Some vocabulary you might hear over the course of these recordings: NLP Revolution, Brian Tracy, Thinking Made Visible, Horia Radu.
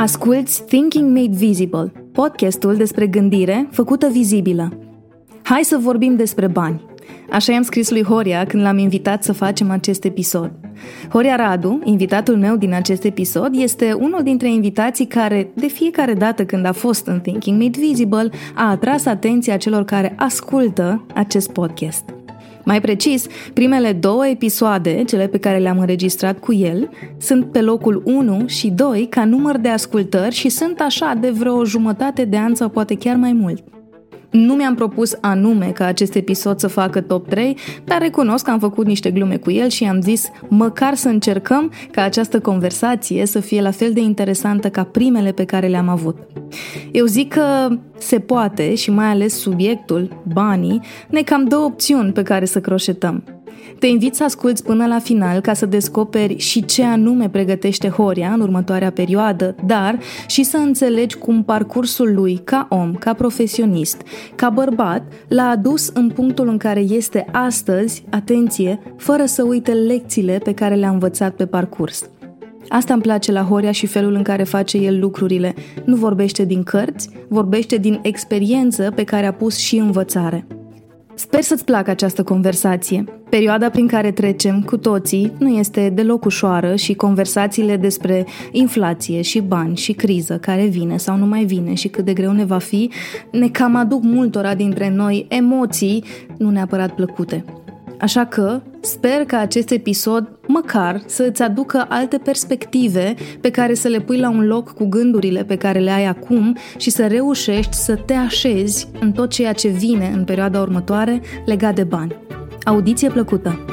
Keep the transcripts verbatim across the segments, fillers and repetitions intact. Asculți Thinking Made Visible, podcastul despre gândire făcută vizibilă. Hai să vorbim despre bani. Așa i-am scris lui Horia când l-am invitat să facem acest episod. Horia Radu, invitatul meu din acest episod, este unul dintre invitații care, de fiecare dată când a fost în Thinking Made Visible, a atras atenția celor care ascultă acest podcast. Mai precis, primele două episoade, cele pe care le-am înregistrat cu el, sunt pe locul unu și doi ca număr de ascultări și sunt așa de vreo jumătate de an sau poate chiar mai mult. Nu mi-am propus anume ca acest episod să facă top trei, dar recunosc că am făcut niște glume cu el și am zis măcar să încercăm ca această conversație să fie la fel de interesantă ca primele pe care le-am avut. Eu zic că se poate și mai ales subiectul, banii, ne cam dă opțiuni pe care să croșetăm. Te invit să asculți până la final ca să descoperi și ce anume pregătește Horia în următoarea perioadă, dar și să înțelegi cum parcursul lui ca om, ca profesionist, ca bărbat, l-a adus în punctul în care este astăzi, atenție, fără să uite lecțiile pe care le-a învățat pe parcurs. Asta îmi place la Horia și felul în care face el lucrurile. Nu vorbește din cărți, vorbește din experiență pe care a pus și învățare. Sper să-ți placă această conversație. Perioada prin care trecem cu toții nu este deloc ușoară și conversațiile despre inflație și bani și criză care vine sau nu mai vine și cât de greu ne va fi, ne cam aduc multora dintre noi emoții nu neapărat plăcute. Așa că sper că acest episod măcar să îți aducă alte perspective pe care să le pui la un loc cu gândurile pe care le ai acum și să reușești să te așezi în tot ceea ce vine în perioada următoare legat de bani. Audiție plăcută!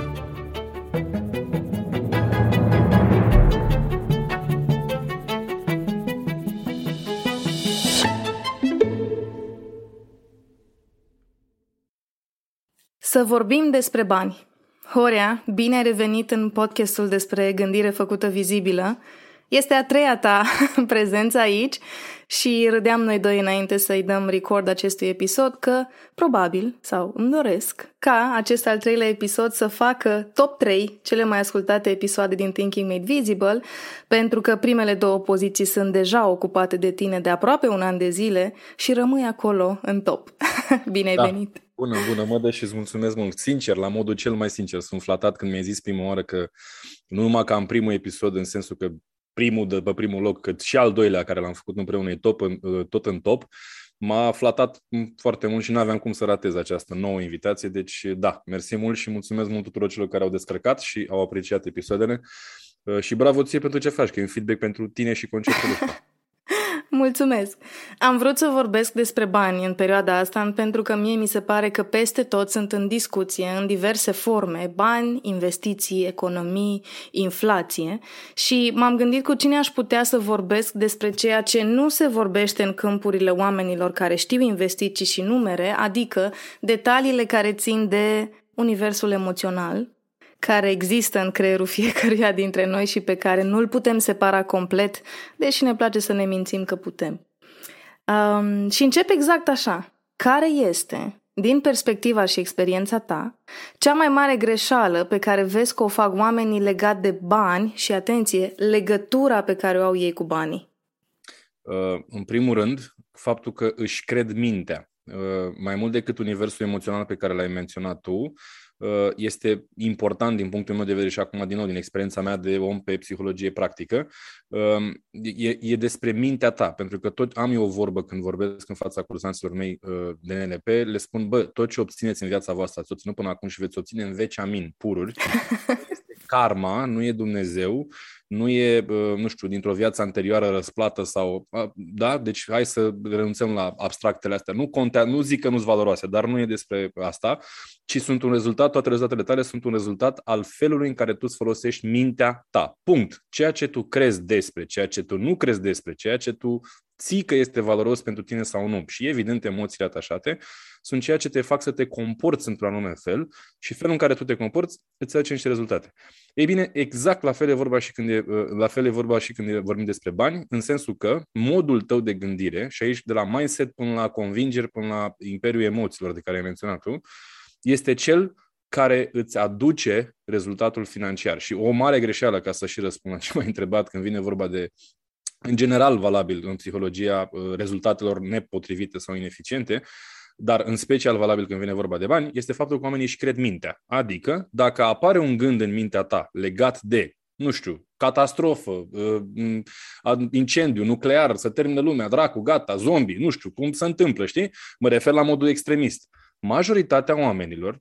Să vorbim despre bani. Horia, bine ai revenit în podcastul despre gândire făcută vizibilă. Este a treia ta prezență aici și râdeam noi doi înainte să-i dăm record acestui episod că, probabil, sau îmi doresc, ca acest al treilea episod să facă top trei cele mai ascultate episoade din Thinking Made Visible, pentru că primele două poziții sunt deja ocupate de tine de aproape un an de zile și rămâi acolo în top. Bine ai da. venit! Bună, bună, mă dă și îți mulțumesc mult. Sincer, la modul cel mai sincer, sunt flatat când mi-ai zis prima oară că nu numai ca în primul episod, în sensul că primul de pe primul loc, cât și al doilea care l-am făcut împreună e top, tot în top, m-a flatat foarte mult și nu aveam cum să ratez această nouă invitație. Deci, da, mersi mult și mulțumesc mult tuturor celor care au descărcat și au apreciat episoadele. Și bravo ție pentru ce faci, că e un feedback pentru tine și conceptul ăsta. Mulțumesc! Am vrut să vorbesc despre bani în perioada asta pentru că mie mi se pare că peste tot sunt în discuție, în diverse forme, bani, investiții, economii, inflație și m-am gândit cu cine aș putea să vorbesc despre ceea ce nu se vorbește în câmpurile oamenilor care știu investiții și numere, adică detaliile care țin de universul emoțional, care există în creierul fiecăruia dintre noi și pe care nu-l putem separa complet, deși ne place să ne mințim că putem. Um, și încep exact așa. Care este, din perspectiva și experiența ta, cea mai mare greșeală pe care vezi că o fac oamenii legat de bani și, atenție, legătura pe care o au ei cu banii? Uh, în primul rând, faptul că își cred mintea. Uh, mai mult decât universul emoțional pe care l-ai menționat tu, este important din punctul meu de vedere și acum din nou din experiența mea de om pe psihologie practică, e, e despre mintea ta, pentru că tot am eu o vorbă când vorbesc în fața cursanților mei de N L P, le spun, bă, tot ce obțineți în viața voastră ați obținut până acum și veți obține în veci amin, pururi, este karma, nu e Dumnezeu, nu e, nu știu, dintr-o viață anterioară răsplată sau, da, deci hai să renunțăm la abstractele astea. Nu contează, nu zic că nu-s valoroase, dar nu e despre asta, ci sunt un rezultat, toate rezultatele tale sunt un rezultat al felului în care tu îți folosești mintea ta. Punct. Ceea ce tu crezi despre, ceea ce tu nu crezi despre, ceea ce tu ții că este valoros pentru tine sau nu. Și evident emoțiile atașate sunt ceea ce te fac să te comporți într-un anume fel și felul în care tu te comporți îți aduce niște rezultate. Ei bine, exact la fel e vorba și când e, la fel e vorba și când vorbim despre bani, în sensul că modul tău de gândire, și aici de la mindset până la convingeri, până la imperiul emoțiilor de care ai menționat tu, este cel care îți aduce rezultatul financiar. Și o mare greșeală, ca să și răspund la ce m-ai întrebat când vine vorba de în general valabil în psihologia rezultatelor nepotrivite sau ineficiente, dar în special valabil când vine vorba de bani, este faptul că oamenii își cred mintea. Adică, dacă apare un gând în mintea ta legat de, nu știu, catastrofă, incendiu nuclear, să termină lumea, dracu, gata, zombie, nu știu cum se întâmplă, știi? Mă refer la modul extremist. Majoritatea oamenilor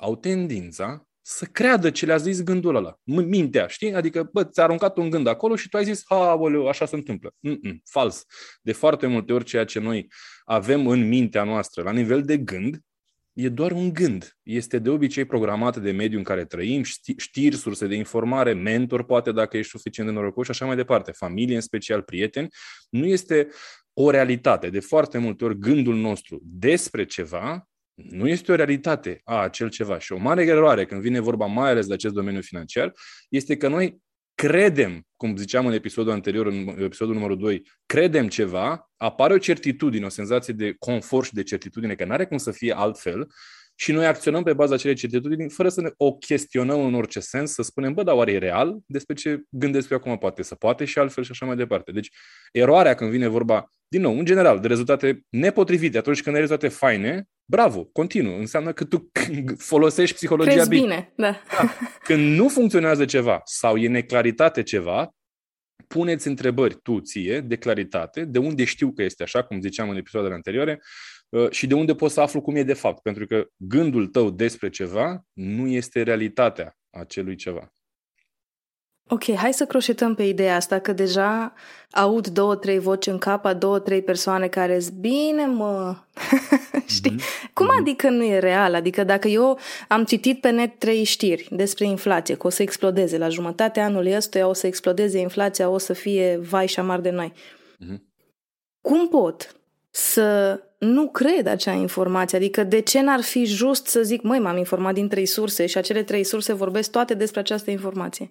au tendința să creadă ce le-a zis gândul ăla, mintea, știi? Adică, bă, ți-a aruncat un gând acolo și tu ai zis, ha, oleu, așa se întâmplă. Mm-mm, fals. De foarte multe ori ceea ce noi avem în mintea noastră, la nivel de gând, e doar un gând. Este de obicei programat de mediul în care trăim, știri, surse de informare, mentor, poate dacă ești suficient de norocos și așa mai departe, familie, în special prieteni. Nu este o realitate. De foarte multe ori gândul nostru despre ceva nu este o realitate a acel ceva. Și o mare eroare, când vine vorba mai ales de acest domeniu financiar, este că noi credem, cum ziceam în episodul anterior, în episodul numărul doi, credem ceva, apare o certitudine, o senzație de confort și de certitudine, că n-are cum să fie altfel, și noi acționăm pe baza acelei certitudini fără să ne o chestionăm în orice sens, să spunem, bă, dar oare e real? Despre ce gândesc eu acum poate să poate și altfel și așa mai departe. Deci, eroarea când vine vorba, din nou, în general, de rezultate nepotrivite, atunci când ai rezultate faine, bravo, continuu, înseamnă că tu folosești psihologia crezi bine. Da. Da. Când nu funcționează ceva sau e neclaritate ceva, puneți întrebări tu ție de claritate, de unde știu că este așa, cum ziceam în episoadele anterioare, și de unde poți să aflu cum e de fapt, pentru că gândul tău despre ceva nu este realitatea acelui ceva. Ok, hai să croșetăm pe ideea asta, că deja aud două, trei voci în cap, a două, trei persoane care zic, bine mă, știi? Mm-hmm. Cum adică nu e real? Adică dacă eu am citit pe net trei știri despre inflație, că o să explodeze, la jumătatea anului ăstuia o să explodeze inflația, o să fie vai și amar de noi. Mm-hmm. Cum pot să nu cred acea informație? Adică de ce n-ar fi just să zic, măi, m-am informat din trei surse și acele trei surse vorbesc toate despre această informație?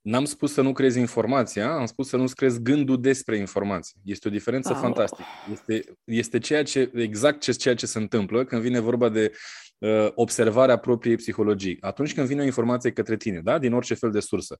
N-am spus să nu crezi informația, am spus să nu-ți crezi gândul despre informație. Este o diferență wow. fantastică. Este, este ceea ce, exact ceea ce se întâmplă când vine vorba de uh, observarea propriei psihologii. Atunci când vine o informație către tine, da? Din orice fel de sursă,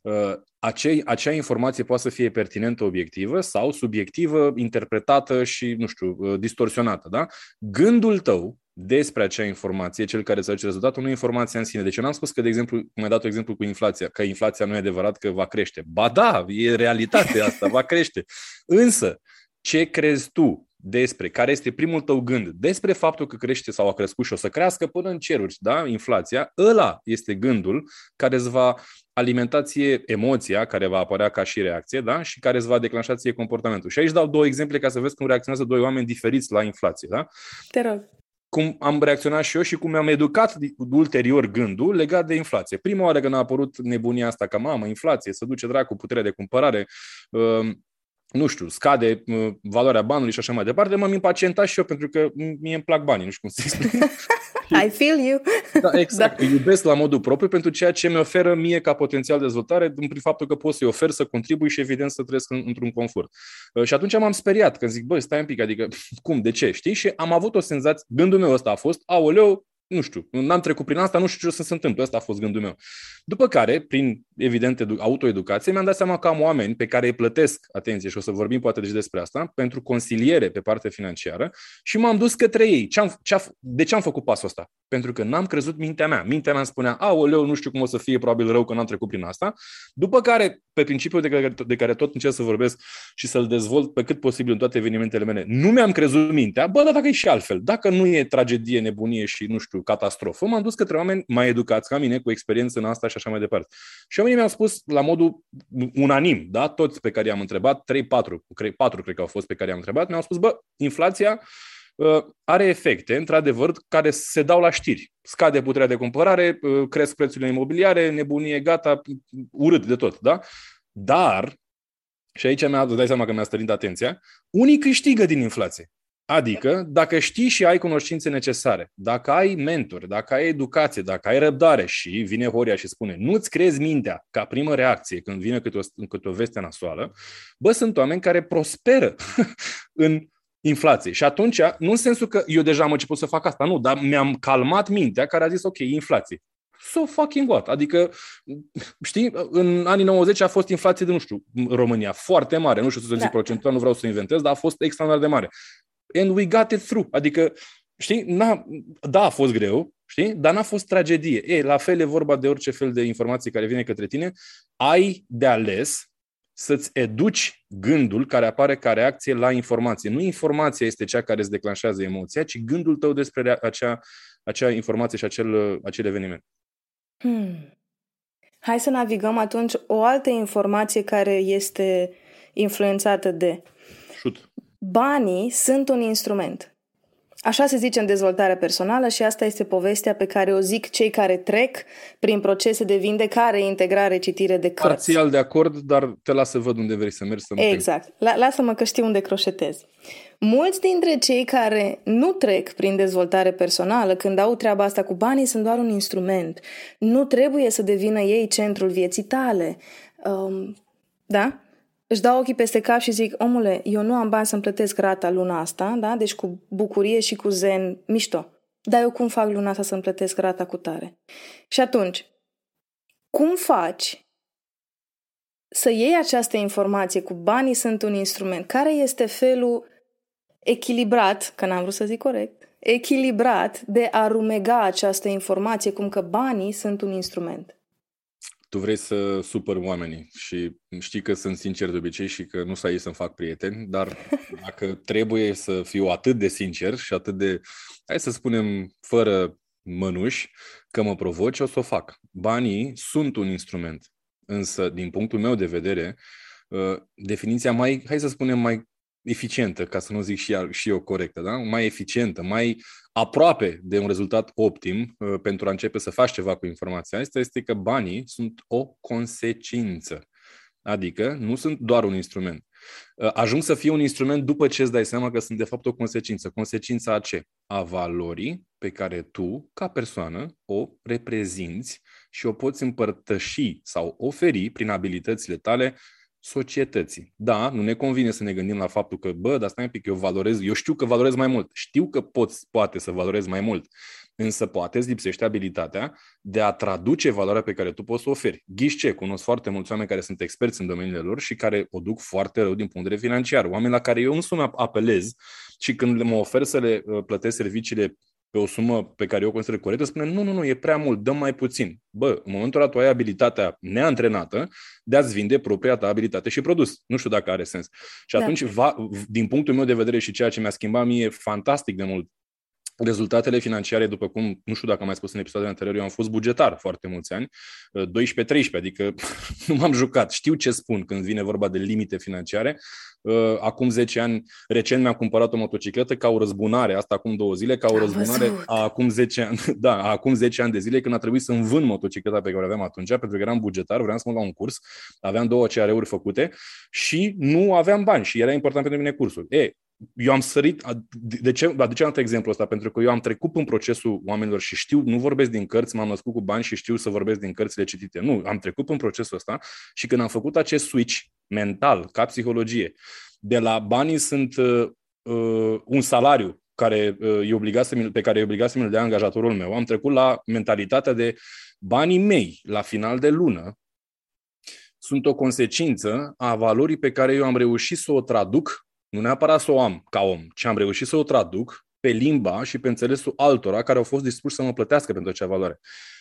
uh, acei, acea informație poate să fie pertinentă, obiectivă sau subiectivă, interpretată și, nu știu, uh, distorsionată. Da? Gândul tău despre acea informație, cel care îți aduce rezultatul, nu e informația în sine. Deci eu n-am spus că, de exemplu, cum ai dat exemplu cu inflația, că inflația nu e adevărat că va crește. Ba da, e realitatea asta, va crește. Însă, ce crezi tu despre, care este primul tău gând, despre faptul că crește sau a crescut și o să crească până în ceruri, da, inflația, ăla este gândul care îți va alimenta ție emoția, care va apărea ca și reacție, da, și care îți va declanșa ție comportamentul. Și aici dau două exemple ca să vezi cum reacționează doi oameni diferiți la inflație, da? Te rog. Cum am reacționat și eu și cum mi-am educat ulterior gândul legat de inflație. Prima oară când a apărut nebunia asta, că mamă, inflație, se duce dracu, puterea de cumpărare, nu știu, scade valoarea banului și așa mai departe, m-am impacientat și eu pentru că mie îmi plac banii, nu știu cum se explică. I feel you. Da, exact. Da. Iubesc la modul propriu pentru ceea ce mi oferă mie ca potențial de dezvoltare, prin faptul că pot să-i ofer, să contribui și evident să trăiesc în, într-un confort. Și atunci m-am speriat, când zic, băi, stai un pic, adică cum, de ce, știi? Și am avut o senzație, gândul meu ăsta a fost, aoleu, nu știu, n-am trecut prin asta, nu știu ce o să se întâmple, ăsta a fost gândul meu. După care, prin, evident, autoeducație, mi-am dat seama că am oameni pe care îi plătesc, atenție, și o să vorbim poate deci despre asta, pentru consiliere pe partea financiară și m-am dus către ei. Ce-am, ce-a, de ce am făcut pasul ăsta? Pentru că n-am crezut mintea mea. Mintea mea îmi spunea, aoleu, nu știu cum o să fie, probabil rău că n-am trecut prin asta. După care, pe principiul de care, de care tot încerc să vorbesc și să-l dezvolt pe cât posibil în toate evenimentele mele, nu mi-am crezut mintea, bă, dar dacă e și altfel, dacă nu e tragedie, nebunie și nu știu, catastrofă, m-am dus către oameni mai educați ca mine, cu experiență în asta și așa mai departe. Și oamenii mi-au spus la modul unanim, da, toți pe care i-am întrebat, trei, patru, patru cred că au fost pe care i-am întrebat, mi-au spus, bă, inflația are efecte, într-adevăr, care se dau la știri. Scade puterea de cumpărare, cresc prețurile imobiliare, nebunie, gata, urât de tot, da? Dar, și aici mi-a dai seama că mi-a stărit atenția, unii câștigă din inflație. Adică, dacă știi și ai cunoștințe necesare, dacă ai mentor, dacă ai educație, dacă ai răbdare și vine Horia și spune nu-ți crezi mintea ca primă reacție când vine câte o, câte o veste nasoală, bă, sunt oameni care prosperă în inflație. Și atunci, nu în sensul că eu deja am început să fac asta, nu, dar mi-am calmat mintea care a zis, ok, inflație. so fucking what. Adică, știi, în anii nouăzeci a fost inflație de, nu știu, România, foarte mare, nu știu să zic da. procentual, nu vreau să inventez, dar a fost extraordinar de mare. And we got it through. Adică, știi, n-a, da, a fost greu, știi, dar n-a fost tragedie. E, la fel e vorba de orice fel de informație care vine către tine. Ai de ales să-ți educi gândul care apare ca reacție la informație. Nu informația este cea care îți declanșează emoția, ci gândul tău despre acea, acea informație și acel, acel eveniment. Hmm. Hai să navigăm atunci o altă informație care este influențată de... Șut. Banii sunt un instrument. Așa se zice în dezvoltarea personală și asta este povestea pe care o zic cei care trec prin procese de vindecare, integrare, citire de cărți. Parțial de acord, dar te las să văd unde vrei să mergi. Să mă exact. La, lasă-mă că știu unde croșetez. Mulți dintre cei care nu trec prin dezvoltare personală, când au treaba asta cu banii, sunt doar un instrument. Nu trebuie să devină ei centrul vieții tale. Um, da? Își dau ochii peste cap și zic, omule, eu nu am bani să-mi plătesc rata luna asta, da? Deci cu bucurie și cu zen, mișto. Dar eu cum fac luna asta să-mi plătesc rata cu tare? Și atunci, cum faci să iei această informație cu banii sunt un instrument? Care este felul echilibrat, că n-am vrut să zic corect, echilibrat de a rumega această informație cum că banii sunt un instrument? Tu vrei să supăr oamenii și știi că sunt sincer de obicei și că nu s-a ieșit să-mi fac prieteni, dar dacă trebuie să fiu atât de sincer și atât de, hai să spunem, fără mănuși, că mă provoci, o să o fac. Banii sunt un instrument, însă, din punctul meu de vedere, definiția mai, hai să spunem, mai eficientă, ca să nu zic și, și eu corectă, da? Mai eficientă, mai aproape de un rezultat optim pentru a începe să faci ceva cu informația asta este că banii sunt o consecință. Adică nu sunt doar un instrument. Ajung să fie un instrument după ce îți dai seama că sunt de fapt o consecință. Consecința a ce? A valorii pe care tu, ca persoană, o reprezinți și o poți împărtăși sau oferi prin abilitățile tale societății. Da, nu ne convine să ne gândim la faptul că, bă, dar stai un pic, eu valorez, eu știu că valorez mai mult, știu că poți, poate să valorez mai mult, însă poate îți lipsește abilitatea de a traduce valoarea pe care tu poți să o oferi. Ghiși ce, cunosc foarte mulți oameni care sunt experți în domeniile lor și care o duc foarte rău din punct de vedere financiar, oameni la care eu însumi apelez și când mă ofer să le plătesc serviciile pe o sumă pe care eu o consider corectă, spune nu, nu, nu, e prea mult, dăm mai puțin. Bă, în momentul ăla tu ai abilitatea neantrenată de a-ți vinde propria ta abilitate și produs. Nu știu dacă are sens. Și da. atunci, va, din punctul meu de vedere și ceea ce mi-a schimbat mie fantastic de mult rezultatele financiare, după cum, nu știu dacă am mai spus în episoadele anterioare, eu am fost bugetar foarte mulți ani, doisprezece treisprezece, adică nu m-am jucat. Știu ce spun când vine vorba de limite financiare. Acum zece ani, recent mi-am cumpărat o motocicletă ca o răzbunare, asta acum două zile, ca o răzbunare a acum zece ani, da, acum zece ani de zile când a trebuit să-mi vând motocicleta pe care o aveam atunci, pentru că eram bugetar, vreau să mă la un curs, aveam două C R-uri făcute și nu aveam bani și era important pentru mine cursul. E, eu am sărit, de ce, de ce am dat exemplu ăsta? Pentru că eu am trecut în procesul oamenilor și știu, nu vorbesc din cărți, m-am născut cu bani și știu să vorbesc din cărțile citite. Nu, am trecut în procesul ăsta și când am făcut acest switch mental, ca psihologie, de la banii sunt uh, un salariu care, uh, e obligat să, pe care e obligat să mi-l dea angajatorul meu, am trecut la mentalitatea de banii mei la final de lună sunt o consecință a valorii pe care eu am reușit să o traduc. Nu neapărat să o am ca om, ci am reușit să o traduc pe limba și pe înțelesul altora care au fost dispuși să mă plătească pentru acea valoare.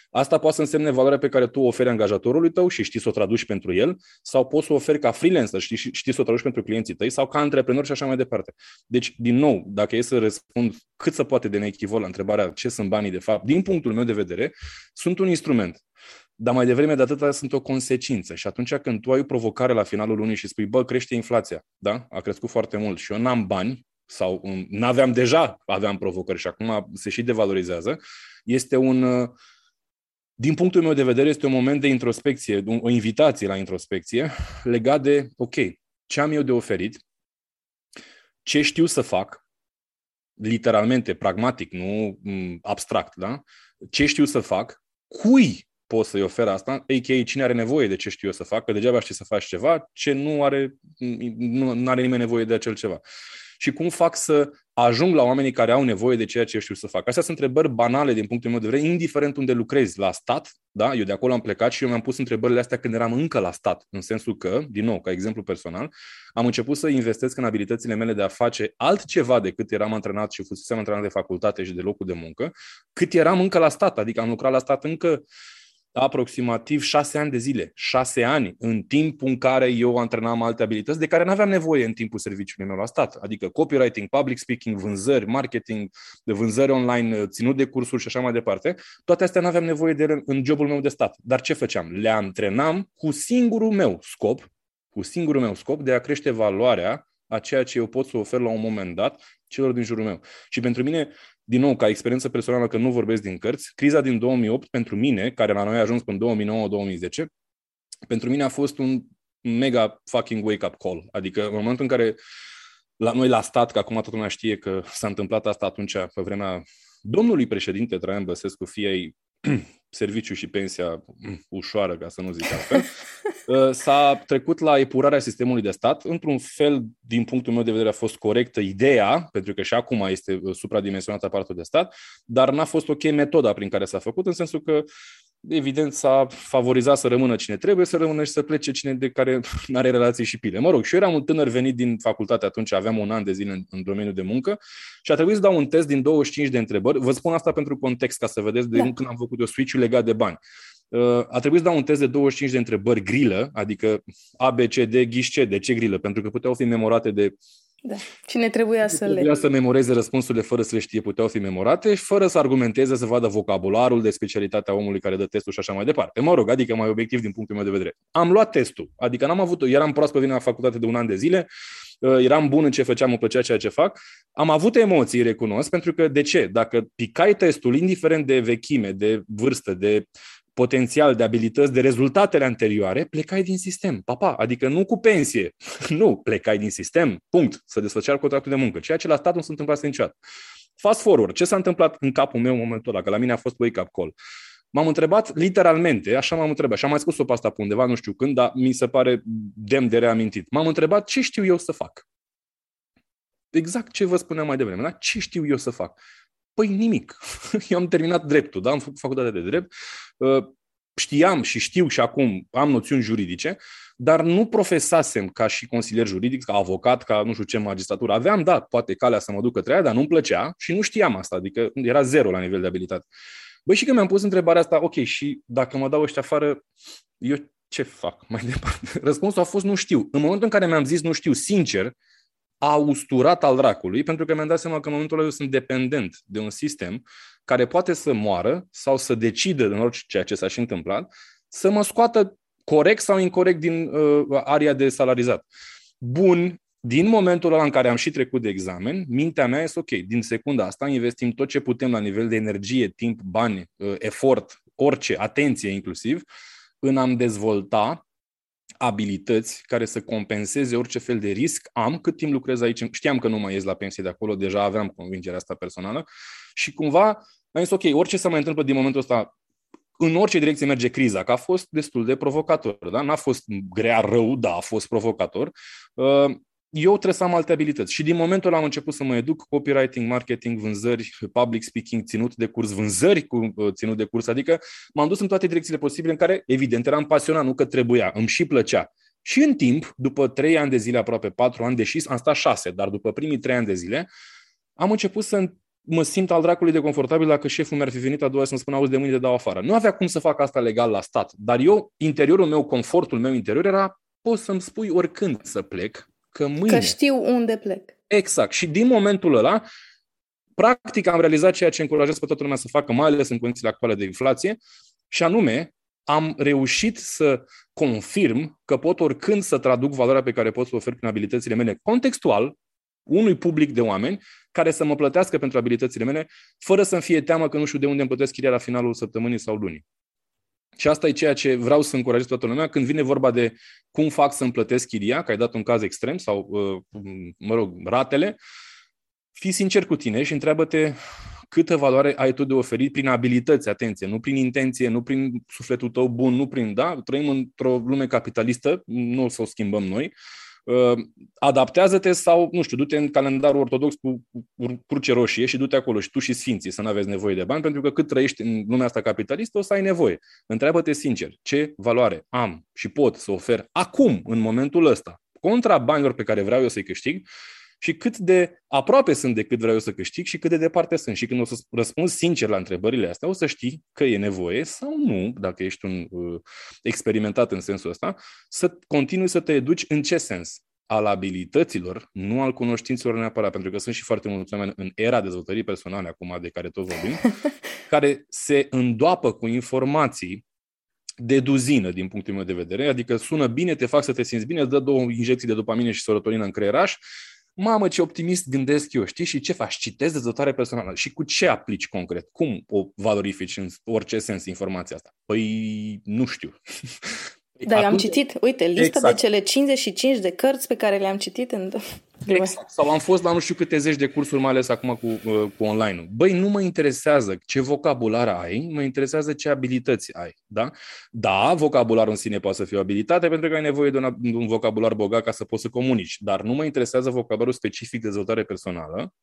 Asta poate să însemne valoarea pe care tu o oferi angajatorului tău și știi să o traduci pentru el, sau poți să o oferi ca freelancer, știi, știi să o traduci pentru clienții tăi sau ca antreprenor și așa mai departe. Deci, din nou, dacă e să răspund cât se poate de neechivol la întrebarea ce sunt banii de fapt, din punctul meu de vedere, sunt un instrument. Dar mai devreme de atâta sunt o consecință și atunci când tu ai o provocare la finalul lunii și spui, bă, crește inflația, da? A crescut foarte mult și eu n-am bani sau n-aveam deja, aveam provocări și acum se și devalorizează, este un, din punctul meu de vedere, este un moment de introspecție, o invitație la introspecție legat de, ok, ce am eu de oferit, ce știu să fac, literalmente, pragmatic, nu abstract, da? Ce știu să fac, cui pot să-i ofer asta, a k a cine are nevoie de ce știu eu să fac, că degeaba știi să faci ceva, ce nu are, nu are nimeni nevoie de acel ceva. și cum fac să ajung la oamenii care au nevoie de ceea ce știu să fac. Astea sunt întrebări banale din punctul meu de vedere, indiferent unde lucrezi, la stat, da? Eu de acolo am plecat și eu mi-am pus întrebările astea când eram încă la stat, în sensul că, din nou, ca exemplu personal, am început să investesc în abilitățile mele de a face altceva decât eram antrenat și fusesem antrenat de facultate și de locul de muncă, cât eram încă la stat, adică am lucrat la stat încă aproximativ șase ani de zile, șase ani, în timpul în care eu antrenam alte abilități de care n-aveam nevoie în timpul serviciului meu la stat, adică copywriting, public speaking, vânzări, marketing, vânzări online, ținut de cursuri și așa mai departe. Toate astea n-aveam nevoie de ele în jobul meu de stat. Dar ce făceam? Le antrenam cu singurul meu scop, cu singurul meu scop de a crește valoarea a ceea ce eu pot să ofer la un moment dat celor din jurul meu. Și pentru mine, din nou, ca experiență personală, că nu vorbesc din cărți, criza din două mii opt pentru mine, care la noi a ajuns până două mii nouă două mii zece, pentru mine a fost un mega fucking wake-up call. Adică în momentul în care la noi la stat, că acum toată lumea știe că s-a întâmplat asta atunci pe vremea domnului președinte Traian Băsescu, fiei serviciu și pensia ușoară, ca să nu zic altfel, s-a trecut la epurarea sistemului de stat. Într-un fel, din punctul meu de vedere, a fost corectă ideea, pentru că și acum este supradimensionată partea de stat, dar n-a fost ok metoda prin care s-a făcut, în sensul că, evident, s-a favorizat să rămână cine trebuie să rămână și să plece cine de care n-are relații și pile. Mă rog, și eu eram un tânăr venit din facultate atunci, aveam un an de zile în, în domeniul de muncă și a trebuit să dau un test din douăzeci și cinci de întrebări. Vă spun asta pentru context, ca să vedeți de da. Când am făcut eu switch-ul legat de bani. A trebuit să dau un test de douăzeci și cinci de întrebări grilă, adică A, B, C, D, ghiși, C. De ce grilă? Pentru că puteau fi memorate de... Da. Cine trebuia să trebuia le... Trebuia să memoreze răspunsurile fără să le știe, puteau fi memorate și fără să argumenteze, să vadă vocabularul de specialitatea omului care dă testul și așa mai departe. Mă rog, adică mai obiectiv din punctul meu de vedere. Am luat testul, adică n-am avut... Eram proaspăt venit la facultate de un an de zile, eram bun în ce făceam, îmi plăcea ceea ce fac. Am avut emoții, recunosc, pentru că de ce? Dacă picai testul, indiferent de vechime, de vârstă, de potențial, de abilități, de rezultatele anterioare, plecai din sistem. Pa, pa, adică nu cu pensie. Nu, plecai din sistem. Punct. Să desfăceai contractul de muncă. Ceea ce la stat nu se întâmplase niciodată. Fast forward. Ce s-a întâmplat în capul meu în momentul ăla? Că la mine a fost wake-up call. M-am întrebat literalmente, așa m-am întrebat, și am mai spus-o pe asta pe undeva, nu știu când, dar mi se pare demn de reamintit. M-am întrebat ce știu eu să fac. Exact ce vă spuneam mai devreme, da? Ce știu eu să fac? Păi nimic. Eu am terminat dreptul, da? Am făcut facultatea de drept, știam și știu și acum am noțiuni juridice, dar nu profesasem ca și consilier juridic, ca avocat, ca nu știu ce magistratură. Aveam, da, poate calea să mă duc către aia, dar nu-mi plăcea și nu știam asta, adică era zero la nivel de abilitate. Băi, și când mi-am pus întrebarea asta, ok, și dacă mă dau ăștia afară, eu ce fac mai departe? Răspunsul a fost nu știu. În momentul în care mi-am zis nu știu, sincer, a usturat al dracului, pentru că mi-am dat seama că în momentul ăla eu sunt dependent de un sistem care poate să moară sau să decidă, în orice ceea ce s-a și întâmplat, să mă scoată corect sau incorect din uh, aria de salarizat. Bun, din momentul ăla în care am și trecut de examen, mintea mea este ok, din secunda asta investim tot ce putem la nivel de energie, timp, bani, uh, efort, orice, atenție inclusiv, în a-mi dezvolta abilități care să compenseze orice fel de risc am, cât timp lucrez aici. Știam că nu mai ies la pensie de acolo, deja aveam convingerea asta personală și cumva am zis, ok, orice se mai întâmplă din momentul ăsta, în orice direcție merge criza, că a fost destul de provocator, da? N-a fost grea rău, da, a fost provocator. Eu trebuie să am alte abilități și din momentul ăla am început să mă educ, copywriting, marketing, vânzări, public speaking, ținut de curs, vânzări cu ținut de curs, adică m-am dus în toate direcțiile posibile în care, evident, eram pasionat, nu că trebuia, îmi și plăcea. Și în timp, după trei ani de zile, aproape patru ani, deși am stat șase, dar după primii trei ani de zile, am început să mă simt al dracului de confortabil dacă șeful mi-ar fi venit a doua să-mi spună, auzi, de mâine te dau afară. Nu avea cum să fac asta legal la stat, dar eu, interiorul meu, confortul meu interior era, poți să-mi spui oricând să plec, Că, mâine. că știu unde plec. Exact. Și din momentul ăla, practic am realizat ceea ce încurajez pe toată lumea să facă, mai ales în condițiile actuale de inflație, și anume am reușit să confirm că pot oricând să traduc valoarea pe care pot să o ofer prin abilitățile mele contextual unui public de oameni care să mă plătească pentru abilitățile mele fără să-mi fie teamă că nu știu de unde îmi plătesc chiria la finalul săptămânii sau lunii. Și asta e ceea ce vreau să încurajez toată lumea când vine vorba de cum fac să îmi plătesc chiria, că ai dat un caz extrem sau, mă rog, ratele. Fii sincer cu tine și întreabă-te câtă valoare ai tu de oferit prin abilități, atenție, nu prin intenție, nu prin sufletul tău bun, nu prin, da? Trăim într-o lume capitalistă, nu o să o schimbăm noi, adaptează-te sau, nu știu, du-te în calendarul ortodox cu cruce roșie și du-te acolo și tu și sfinții să nu aveți nevoie de bani, pentru că cât trăiești în lumea asta capitalistă o să ai nevoie. Întreabă-te sincer, ce valoare am și pot să ofer acum, în momentul ăsta, contra banilor pe care vreau eu să-i câștig și cât de aproape sunt de cât vreau eu să câștig și cât de departe sunt. Și când o să răspunzi sincer la întrebările astea, o să știi că e nevoie sau nu, dacă ești un uh, experimentat în sensul ăsta, să continui să te educi în ce sens? Al abilităților, nu al cunoștințelor neapărat, pentru că sunt și foarte mulți oameni în era dezvoltării personale acum, de care tot vorbim, care se îndoapă cu informații de duzină, din punctul meu de vedere, adică sună bine, te fac să te simți bine, îți dă două injecții de dopamină și serotonină în creieraș, mamă, ce optimist gândesc eu, știi? Și ce faci? Citezi dezvoltare personală. Și cu ce aplici concret? Cum o valorifici în orice sens informația asta? Păi, nu știu. Da, atunci... am citit, uite, lista exact. De cele cincizeci și cinci de cărți pe care le-am citit în... Exact. Sau am fost la nu știu câte zeci de cursuri, mai ales acum cu, cu online-ul. Băi, nu mă interesează ce vocabular ai, mă interesează ce abilități ai. Da, da, vocabularul în sine poate să fie o abilitate, pentru că ai nevoie de un, de un vocabular bogat ca să poți să comunici. Dar nu mă interesează vocabularul specific de dezvoltare personală,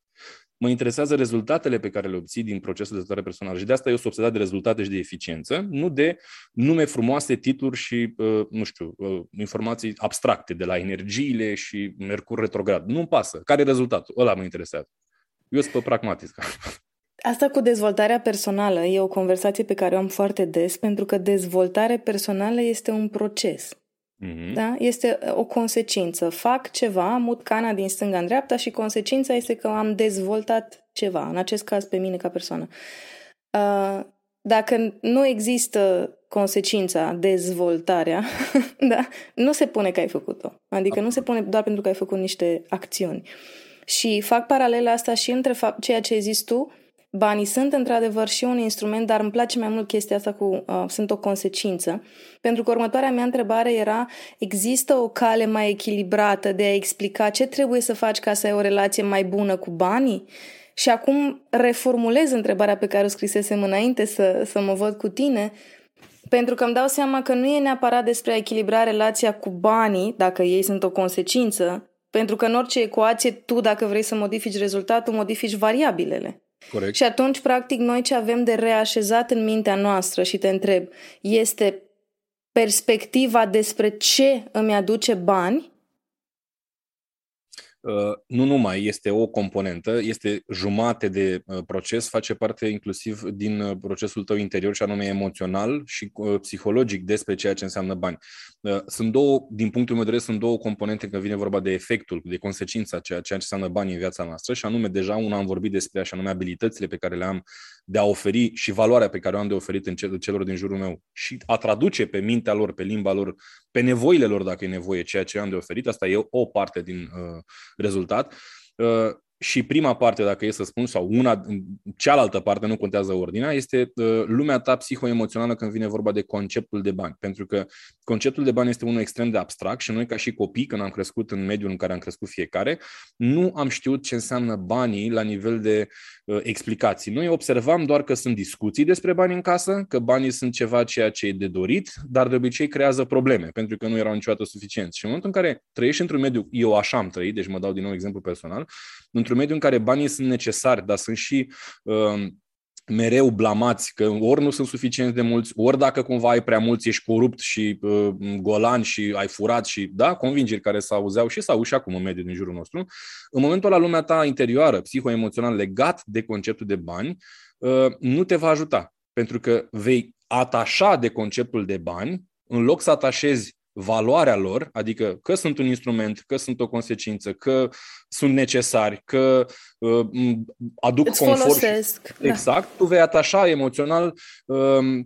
mă interesează rezultatele pe care le obții din procesul de dezvoltare personală. Și de asta eu sunt obsedat de rezultate și de eficiență, nu de nume frumoase, titluri și, nu știu, informații abstracte de la energiile și Mercur retrograd. Nu-mi pasă. Care e rezultatul? Ăla mă interesează. Eu sunt pe pragmatic. Asta cu dezvoltarea personală e o conversație pe care o am foarte des, pentru că dezvoltarea personală este un proces. Mm-hmm. Da? Este o consecință. Fac ceva, mut cana din stânga în dreapta și consecința este că am dezvoltat ceva. În acest caz pe mine ca persoană. Dacă nu există consecința, dezvoltarea, da? Nu se pune că ai făcut-o. Adică nu se pune doar pentru că ai făcut niște acțiuni. Și fac paralela asta și între fapt, ceea ce ai zis tu, banii sunt într-adevăr și un instrument, dar îmi place mai mult chestia asta cu uh, sunt o consecință. Pentru că următoarea mea întrebare era, există o cale mai echilibrată de a explica ce trebuie să faci ca să ai o relație mai bună cu banii? Și acum reformulez întrebarea pe care o scrisesem înainte să, să mă văd cu tine, pentru că îmi dau seama că nu e neapărat despre a echilibra relația cu banii, dacă ei sunt o consecință, pentru că în orice ecuație tu, dacă vrei să modifici rezultatul, modifici variabilele. Corect. Și atunci, practic, noi ce avem de reașezat în mintea noastră, și te întreb, este perspectiva despre ce îmi aduce bani? Uh, nu numai, este o componentă, este jumate de uh, proces, face parte inclusiv din uh, procesul tău interior și anume emoțional și uh, psihologic despre ceea ce înseamnă bani. Uh, sunt două, din punctul meu de vedere, sunt două componente când vine vorba de efectul, de consecința ceea, ceea ce înseamnă bani în viața noastră și anume deja una am vorbit despre așa anume abilitățile pe care le am de a oferi și valoarea pe care o am de oferit în cel, celor din jurul meu și a traduce pe mintea lor, pe limba lor, pe nevoile lor dacă e nevoie ceea ce am de oferit. Asta e o parte din uh, rezultat. Uh, și prima parte, dacă e să spun, sau una, cealaltă parte, nu contează ordinea, este uh, lumea ta psihoemoțională când vine vorba de conceptul de bani. Pentru că conceptul de bani este unul extrem de abstract și noi ca și copii, când am crescut în mediul în care am crescut fiecare, nu am știut ce înseamnă banii la nivel de uh, explicații. Noi observam doar că sunt discuții despre bani în casă, că banii sunt ceva ceea ce e de dorit, dar de obicei creează probleme, pentru că nu erau niciodată suficienți. Și în momentul în care trăiești într-un mediu, eu așa am trăit, deci mă dau din nou exemplu personal, într-un mediu în care banii sunt necesari, dar sunt și uh, mereu blamați, că ori nu sunt suficient de mulți, ori dacă cumva ai prea mulți, ești corupt și uh, golan și ai furat și, da, convingeri care s-auzeau și s-au și acum în mediul din jurul nostru. În momentul ăla, lumea ta interioară, psihoemoțional, legat de conceptul de bani, uh, nu te va ajuta, pentru că vei atașa de conceptul de bani, în loc să atașezi valoarea lor, adică că sunt un instrument, că sunt o consecință, că sunt necesari, că uh, aduc îți confort. Folosesc. Și... Exact. Da. Tu vei atașa emoțional uh,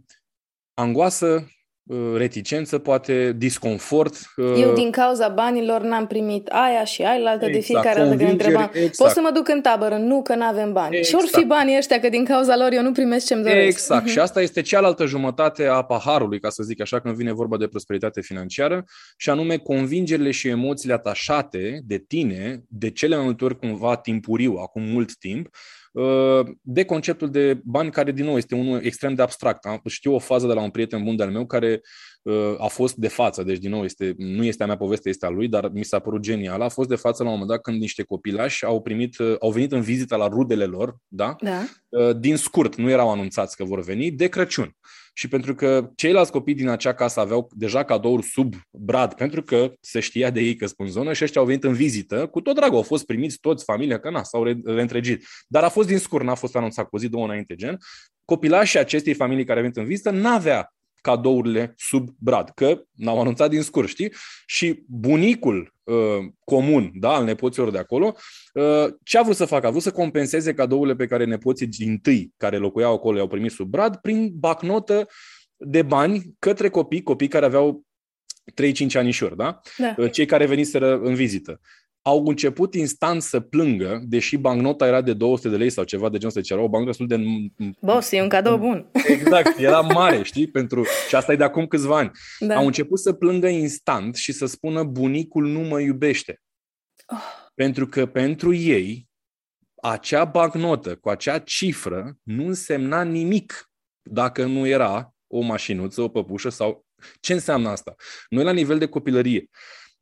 angoasă, uh, reticență, poate disconfort. Uh... Eu din cauza banilor n-am primit aia și ailaltă exact. De fiecare dată când întrebam. Exact. Pot să mă duc în tabără? Nu, că n-avem bani. Exact. Și ori fi banii ăștia, că din cauza lor eu nu primesc ce-mi doresc. Exact. Uh-huh. Și asta este cealaltă jumătate a paharului, ca să zic așa, când vine vorba de prosperitate financiară, și anume convingerile și emoțiile atașate de tine, de cele mai multe ori cumva timpuriu, acum mult timp, de conceptul de bani, care din nou este unul extrem de abstract. Știu o fază de la un prieten bun de-al meu care a fost de față, deci din nou este, nu este a mea poveste, este a lui, dar mi s-a părut genial. A fost de față la un moment dat când niște copilași au, primit, au venit în vizită la rudele lor, da? Da. Din scurt, nu erau anunțați că vor veni, de Crăciun. Și pentru că ceilalți copii din acea casă aveau deja cadouri sub brad, pentru că se știa de ei că spun zonă, și ăștia au venit în vizită, cu tot dragul, au fost primiți toți, familia, că na, s-au reîntregit. Dar a fost din scurt, n-a fost anunțat cu zi, două înainte, gen. Copilașii acestei familii care au venit în vizită n-avea cadourile sub brad, că n-au anunțat din scurt, știi? Și bunicul uh, comun, da, al nepoților de acolo, uh, ce a vrut să facă? A vrut să compenseze cadourile pe care nepoții dintâi care locuiau acolo i-au primit sub brad prin bacnotă de bani către copii, copii care aveau trei-cinci anișori, da? Da. Cei care veniseră în vizită. Au început instant să plângă, deși bancnota era de două sute de lei sau ceva de genul ăsta, era o bancnotă destul de... Boss, e un cadou bun. Exact, era mare, știi, pentru... și asta e de acum câțiva ani. Da. Au început să plângă instant și să spună bunicul nu mă iubește. Oh. Pentru că pentru ei, acea bancnotă cu acea cifră nu însemna nimic dacă nu era o mașinuță, o păpușă sau... Ce înseamnă asta? Noi la nivel de copilărie,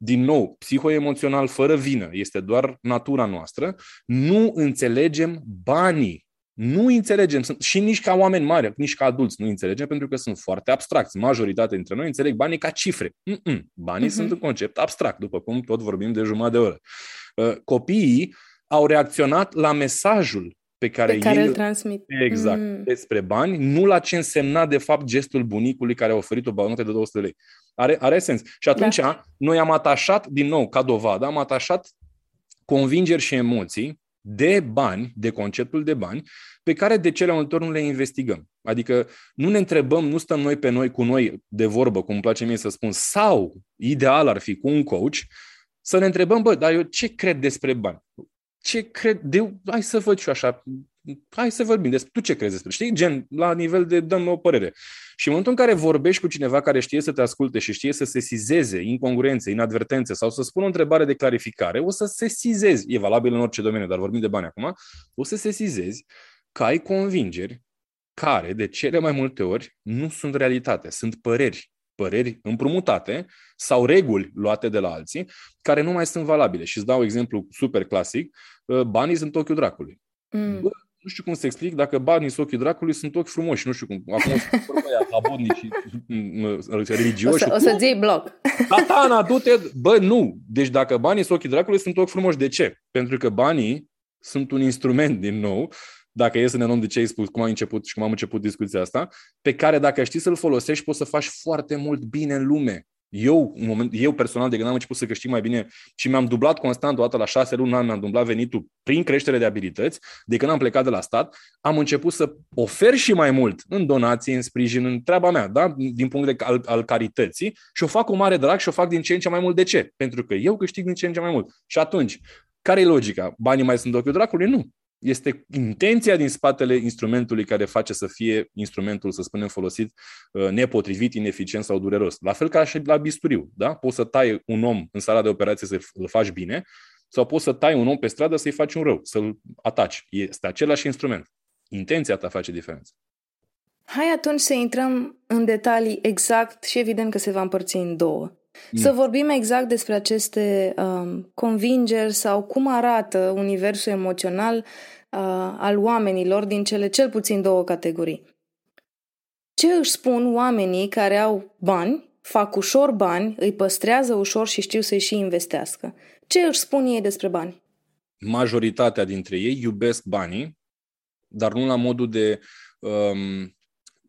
din nou, psihoemoțional, fără vină, este doar natura noastră, nu înțelegem banii. Nu înțelegem, și nici ca oameni mari, nici ca adulți nu înțelegem, pentru că sunt foarte abstracți. Majoritatea dintre noi înțeleg banii ca cifre. Mm-mm. Banii uh-huh. sunt un concept abstract, după cum tot vorbim de jumătate de oră. Copiii au reacționat la mesajul pe care, pe care ei îl transmit. Exact, mm. despre bani, nu la ce însemna de fapt gestul bunicului care a oferit o bancnotă de două sute de lei. Are, are sens. Și atunci da. Noi am atașat, din nou, ca dovadă, am atașat convingeri și emoții de bani, de conceptul de bani, pe care de cele multe ori nu le investigăm. Adică nu ne întrebăm, nu stăm noi pe noi cu noi de vorbă, cum îmi place mie să spun, sau ideal ar fi cu un coach, să ne întrebăm, bă, dar eu ce cred despre bani? Ce cred, de, hai să văd și eu așa, hai să vorbim despre, tu ce crezi despre, știi, gen, la nivel de dăm o părere. Și în momentul în care vorbești cu cineva care știe să te asculte și știe să sesizeze incongruențe, inadvertențe sau să spună o întrebare de clarificare, o să sesizezi, e valabil în orice domeniu, dar vorbim de bani acum, o să sesizezi că ai convingeri care, de cele mai multe ori, nu sunt realitate, sunt păreri. păreri împrumutate sau reguli luate de la alții, care nu mai sunt valabile. Și îți dau exemplu super clasic, banii sunt ochiul dracului. Mm. Bă, nu știu cum să explic, dacă banii sunt ochiul dracului, sunt ochi frumoși, nu știu cum. Acum sunt abodnici religioși. O să, o să zic bloc. Satana, du-te! Bă, nu! Deci dacă banii sunt ochiul dracului, sunt ochi frumoși. De ce? Pentru că banii sunt un instrument, din nou, dacă e să ne luăm de ce ai spus, cum am început și cum am început discuția asta, pe care dacă știi să-l folosești, poți să faci foarte mult bine în lume. Eu, în moment, eu personal, de când am început să câștig mai bine și mi-am dublat constant, o dată la șase luni, an, mi-am dublat venitul prin creștere de abilități, de când am plecat de la stat, am început să ofer și mai mult în donații, în sprijin, în treaba mea, da? Din punct de al, al carității, și o fac cu mare drag și o fac din ce în ce mai mult. De ce? Pentru că eu câștig din ce în ce mai mult. Și atunci, care e logica? Banii mai sunt ochiul dracului? Nu. Este intenția din spatele instrumentului care face să fie instrumentul, să spunem, folosit nepotrivit, ineficient sau dureros. La fel ca și la bisturiu, da? Poți să tai un om în sala de operație să-l faci bine sau poți să tai un om pe stradă să-i faci un rău, să-l ataci. Este același instrument. Intenția ta face diferența. Hai atunci să intrăm în detalii exact și evident că se va împărți în două. Să vorbim exact despre aceste um, convingeri sau cum arată universul emoțional uh, al oamenilor din cele cel puțin două categorii. Ce își spun oamenii care au bani, fac ușor bani, îi păstrează ușor și știu să-i și investească? Ce își spun ei despre bani? Majoritatea dintre ei iubesc banii, dar nu la modul de... Um...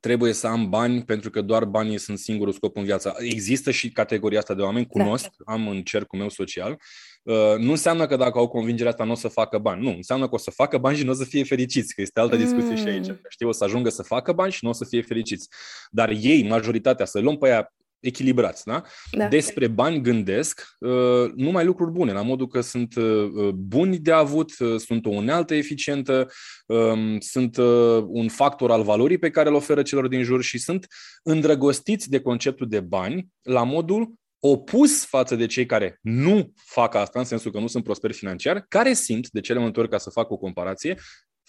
trebuie să am bani pentru că doar banii sunt singurul scop în viață. Există și categoria asta de oameni, cunosc, da. Am în cercul meu social. Uh, nu înseamnă că dacă au convingerea asta nu o să facă bani. Nu, înseamnă că o să facă bani și nu o să fie fericiți, că este altă discuție mm. și aici. Știi, o să ajungă să facă bani și nu o să fie fericiți. Dar ei, majoritatea, să luăm pe aia echilibrați, da? Da. Despre bani gândesc uh, numai lucruri bune, la modul că sunt uh, buni de avut, uh, sunt o unealtă eficientă, uh, sunt uh, un factor al valorii pe care îl oferă celor din jur și sunt îndrăgostiți de conceptul de bani la modul opus față de cei care nu fac asta, în sensul că nu sunt prosperi financiar, care simt, de cele mai multe ori, ca să fac o comparație,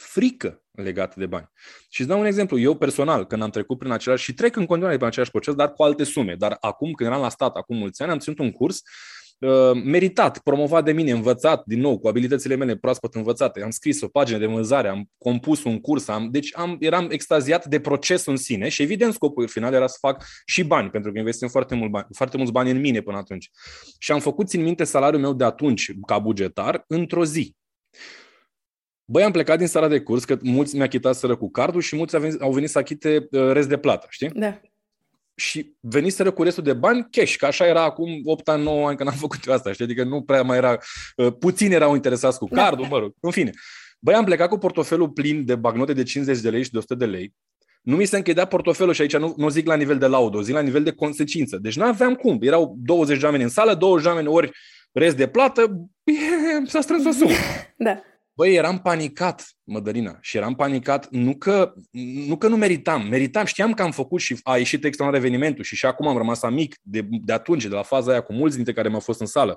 frică legată de bani. Și îți dau un exemplu. Eu personal, când am trecut prin același și trec în continuare prin același proces, dar cu alte sume. Dar acum, când eram la stat, acum mulți ani, am ținut un curs uh, meritat, promovat de mine, învățat, din nou, cu abilitățile mele proaspăt învățate. Am scris o pagină de vânzare, am compus un curs, am, deci am, eram extaziat de procesul în sine și evident scopul final era să fac și bani, pentru că investim foarte, mult bani, foarte mulți bani în mine până atunci. Și am făcut, țin minte, salariul meu de atunci, ca bugetar, într-o zi. Băi, am plecat din sala de curs, că mulți mi-a achitaseră cu cardul și mulți au venit, au venit să achite rest de plată, știi? Da. Și veniseră cu restul de bani cash, că așa era acum opt ani, nouă ani când am făcut eu asta, știi? Adică nu prea mai era, puțini erau interesați cu cardul, da. Mă rog, în fine. Băi, am plecat cu portofelul plin de bagnote de cincizeci de lei și de o sută de lei. Nu mi se închidea portofelul și aici nu, nu zic la nivel de laudă, zic la nivel de consecință. Deci nu aveam cum. Erau douăzeci de oameni în sală, douăzeci de oameni ori rest de plată, s-a strâns o sumă. Da. Băi, eram panicat, Mădălina, și eram panicat nu că, nu că nu meritam, meritam, știam că am făcut și a ieșit extraordinar evenimentul și și acum am rămas amic de, de atunci, de la faza aia cu mulți dintre care m-au fost în sală,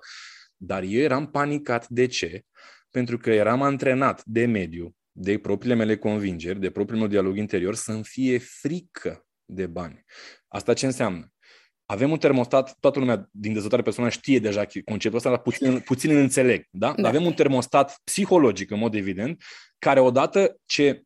dar eu eram panicat. De ce? Pentru că eram antrenat de mediu, de propriile mele convingeri, de propriul meu dialog interior să-mi fie frică de bani. Asta ce înseamnă? Avem un termostat, toată lumea din dezvoltare personală știe deja conceptul ăsta, dar puțin, puțin îl înțeleg. Da? Da. Avem un termostat psihologic, în mod evident, care odată ce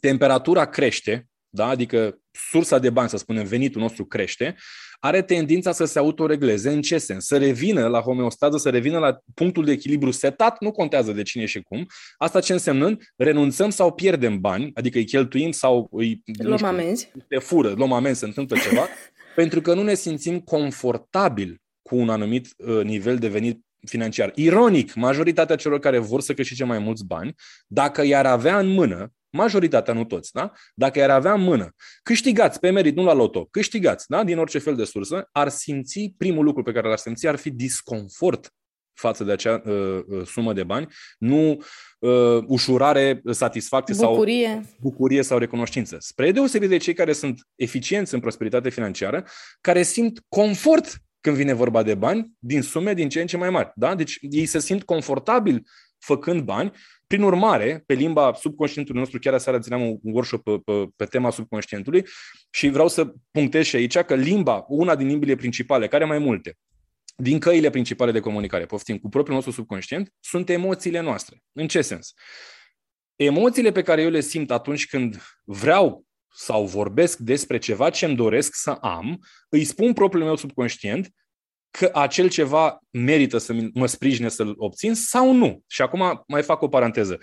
temperatura crește, da? Adică sursa de bani, să spunem, venitul nostru crește, are tendința să se autoregleze. În ce sens? Să revină la homeostază, să revină la punctul de echilibru setat, nu contează de cine și cum. Asta ce însemnând? Renunțăm sau pierdem bani, adică îi cheltuim sau îi luăm amenzi, te fură, luăm amenzi, se întâmplă ceva. Pentru că nu ne simțim confortabil cu un anumit uh, nivel de venit financiar. Ironic, majoritatea celor care vor să câștige mai mulți bani, dacă i-ar avea în mână, majoritatea, nu toți, da? Dacă i-ar avea în mână, câștigați pe merit, nu la loto, câștigați, da? Din orice fel de sursă, ar simți, primul lucru pe care l-ar simți ar fi disconfort față de acea uh, sumă de bani, nu uh, ușurare, satisfacție bucurie. sau bucurie sau recunoștință. Spre deosebire de cei care sunt eficienți în prosperitate financiară, care simt confort când vine vorba de bani, din sume din ce în ce mai mari. Da? Deci ei se simt confortabil făcând bani. Prin urmare, pe limba subconștientului nostru, chiar aseară țineam un workshop pe, pe, pe tema subconștientului și vreau să punctez și aici că limba, una din limbile principale, care mai multe, din căile principale de comunicare, poftim, cu propriul nostru subconștient, sunt emoțiile noastre. În ce sens? Emoțiile pe care eu le simt atunci când vreau sau vorbesc despre ceva ce îmi doresc să am, îi spun propriul meu subconștient că acel ceva merită să mă sprijine să-l obțin sau nu. Și acum mai fac o paranteză.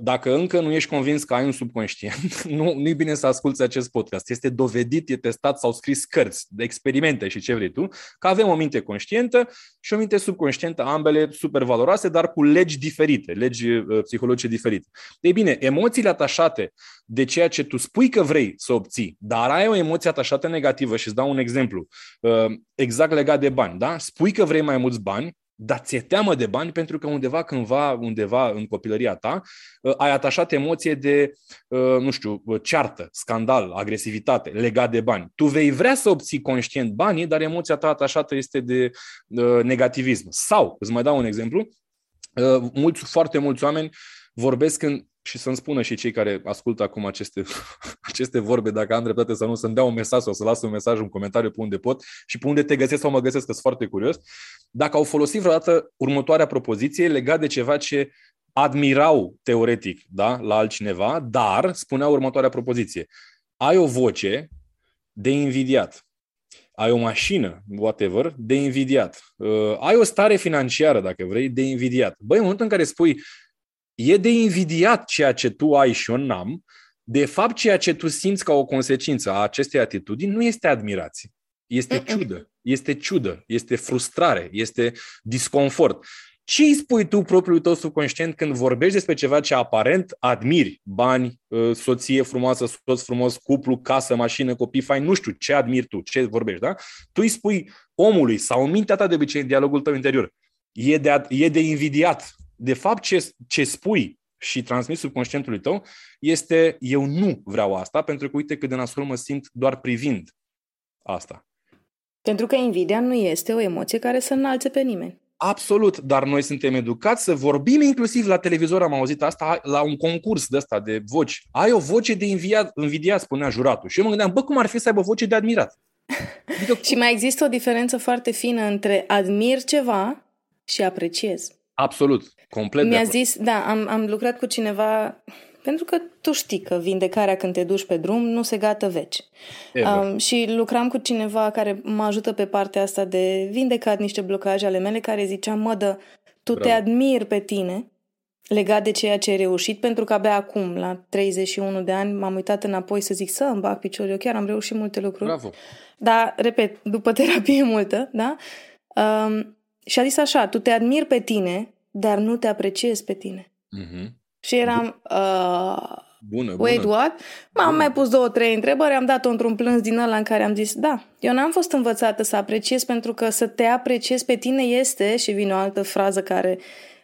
Dacă încă nu ești convins că ai un subconștient, nu, nu-i bine să asculți acest podcast. Este dovedit, e testat, s-au scris cărți, experimente și ce vrei tu, că avem o minte conștientă și o minte subconștientă, ambele super valoroase, dar cu legi diferite, legi uh, psihologice diferite. Ei bine, emoțiile atașate de ceea ce tu spui că vrei să obții, dar ai o emoție atașată negativă și îți dau un exemplu uh, exact legat de bani. Da? Spui că vrei mai mulți bani, dar ți-e teamă de bani pentru că undeva, cândva, undeva în copilăria ta ai atașat emoție de, nu știu, ceartă, scandal, agresivitate legat de bani. Tu vei vrea să obții conștient banii, dar emoția ta atașată este de negativism. Sau, îți mai dau un exemplu, mulți, foarte mulți oameni vorbesc în, și să-mi spună și cei care ascultă acum aceste, aceste vorbe, dacă am dreptate sau nu, să-mi dea un mesaj sau să lasă un mesaj, un comentariu pe unde pot și pe unde te găsesc sau mă găsesc, că sunt foarte curios. Dacă au folosit vreodată următoarea propoziție legat de ceva ce admirau teoretic, da, la altcineva, dar spunea următoarea propoziție. Ai o voce de invidiat. Ai o mașină, whatever, de invidiat. Uh, ai o stare financiară, dacă vrei, de invidiat. Băi, în momentul în care spui e de invidiat ceea ce tu ai și eu n-am, de fapt ceea ce tu simți ca o consecință a acestei atitudini nu este admirație, este ciudă, este ciudă, este frustrare, este disconfort. Ce îi spui tu propriul tău subconștient când vorbești despre ceva ce aparent admiri? Bani, soție frumoasă, soț frumos, cuplu, casă, mașină, copii faini, nu știu ce admiri tu, ce vorbești, da? Tu îi spui omului sau în mintea ta de obicei, în dialogul tău interior, e de, e de invidiat. De fapt, ce, ce spui și transmis subconștientului tău este eu nu vreau asta, pentru că uite cât de nasol mă simt doar privind asta. Pentru că invidia nu este o emoție care să înalțe pe nimeni. Absolut, dar noi suntem educați să vorbim, inclusiv la televizor am auzit asta, la un concurs de ăsta de voci. Ai o voce de invidia, invidia, spunea juratul. Și eu mă gândeam, bă, cum ar fi să aibă voce de admirat? Adică... Și mai există o diferență foarte fină între admir ceva și apreciez. Absolut, complet. Mi-a zis, da, am, am lucrat cu cineva... Pentru că tu știi că vindecarea când te duci pe drum nu se gata veci. Um, și lucram cu cineva care mă ajută pe partea asta de vindecat niște blocaje ale mele, care zicea, mă, dă, tu Bravo. Te admiri pe tine legat de ceea ce ai reușit, pentru că abia acum, la treizeci și unu de ani, m-am uitat înapoi să zic să îmi bag piciorul, eu chiar am reușit multe lucruri. Bravo. Dar, repet, după terapie multă, da? Um, și a zis așa, tu te admiri pe tine, dar nu te apreciezi pe tine. Mhm. Și eram, uh, bună, wait, bună. What? M-am bună. Mai pus două, trei întrebări, am dat-o într-un plâns din ăla în care am zis, da, eu n-am fost învățată să apreciez, pentru că să te apreciezi pe tine este, și vine o altă frază care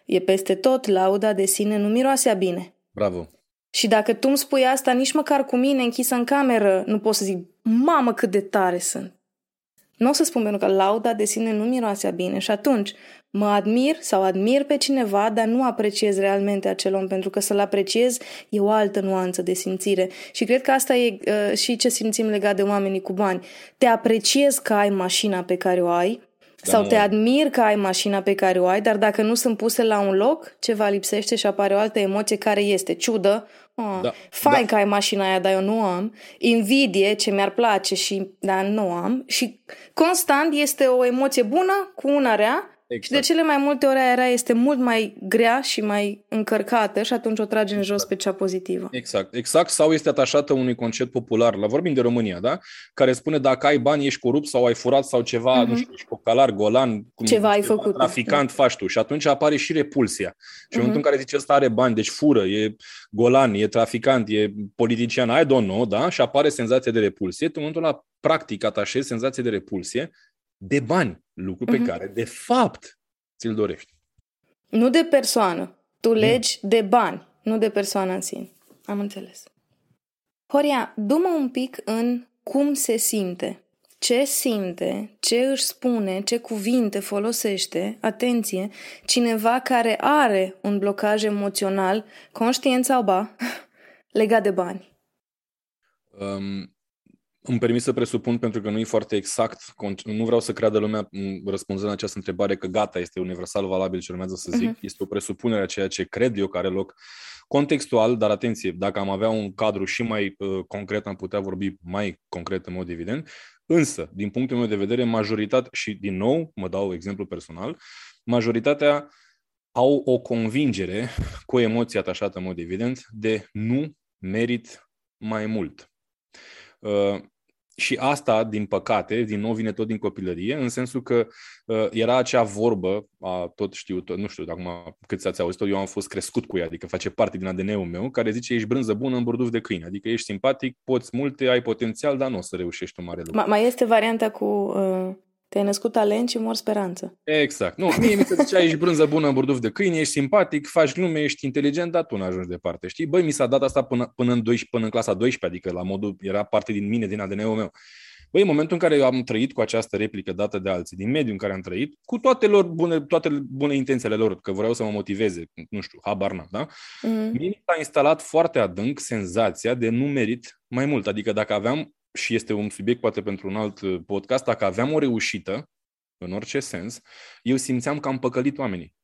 e peste tot, lauda de sine nu miroasea bine. Bravo. Și dacă tu îmi spui asta, nici măcar cu mine închisă în cameră, nu pot să zic, mamă, cât de tare sunt. Nu o să spun, pentru că lauda de sine nu miroasea bine. Și atunci mă admir sau admir pe cineva, dar nu apreciez realmente acel om, pentru că să-l apreciez e o altă nuanță de simțire. Și cred că asta e uh, și ce simțim legat de oamenii cu bani. Te apreciez că ai mașina pe care o ai, da, sau te admir că ai mașina pe care o ai, dar dacă nu sunt puse la un loc, ceva lipsește și apare o altă emoție care este ciudă. Oh, da, fain da. Că ai mașina aia, dar eu nu am. Invidie, ce mi-ar place, și dar nu am. Și constant este o emoție bună cu una rea. Exact. Și de cele mai multe ori aia rea este mult mai grea și mai încărcată și atunci o trage în exact. Jos pe cea pozitivă. Exact. Exact. Sau este atașată unui concept popular, la vorbim de România, da? Care spune dacă ai bani ești corupt sau ai furat sau ceva, uh-huh. nu știu, ești cocalar, golan, cum ceva ai făcut, traficant da. Faci tu. Și atunci apare și repulsia. Și uh-huh. în momentul în care zice ăsta are bani, deci fură, e golan, e traficant, e politician, I don't know, da? Și apare senzația de repulsie. În momentul ăla practic atașezi senzația de repulsie de bani, lucru pe mm-hmm. care, de fapt, ți-l dorești. Nu de persoană. Tu legi mm. de bani, nu de persoană în sine. Am înțeles. Horia, du-mă un pic în cum se simte, ce simte, ce își spune, ce cuvinte folosește, atenție, cineva care are un blocaj emoțional, conștient sau ba, legat de bani. Um... Îmi permis să presupun, pentru că nu e foarte exact, nu vreau să creadă lumea răspunzând la această întrebare că gata, este universal valabil ce urmează să zic. Uh-huh. Este o presupunere a ceea ce cred eu că are loc contextual, dar atenție, dacă am avea un cadru și mai uh, concret, am putea vorbi mai concret în mod evident. Însă, din punctul meu de vedere, majoritatea, și din nou mă dau exemplu personal, majoritatea au o convingere cu emoție atașată în mod evident de nu merit mai mult. Uh, Și asta, din păcate, din nou vine tot din copilărie, în sensul că uh, era acea vorbă, a, tot știu, tot, nu știu acum câți ați auzit-o, eu am fost crescut cu ea, adică face parte din A D N-ul meu, care zice ești brânză bună în burduf de câine, adică ești simpatic, poți multe, ai potențial, dar nu o să reușești un mare lucru. Ma, mai este varianta cu... Uh... Te-ai născut talent și mor speranță. Exact. Nu, mie mi se zicea, ești brânză bună în burduf de câine, ești simpatic, faci glume, ești inteligent, dar tu nu ajungi departe, știi? Băi, mi s-a dat asta până, până, în, doisprezece, până în clasa doisprezece, adică la modul, era parte din mine, din A D N-ul meu. Băi, în momentul în care eu am trăit cu această replică dată de alții, din mediul în care am trăit, cu toate lor bune, toate bune intențiile lor, că vreau să mă motiveze, nu știu, habar n-am, da? Mm. Mie mi s-a instalat foarte adânc senzația de nu merit mai mult, adică dacă aveam, și este un subiect poate pentru un alt podcast, dacă aveam o reușită, în orice sens, eu simțeam că am păcălit oamenii.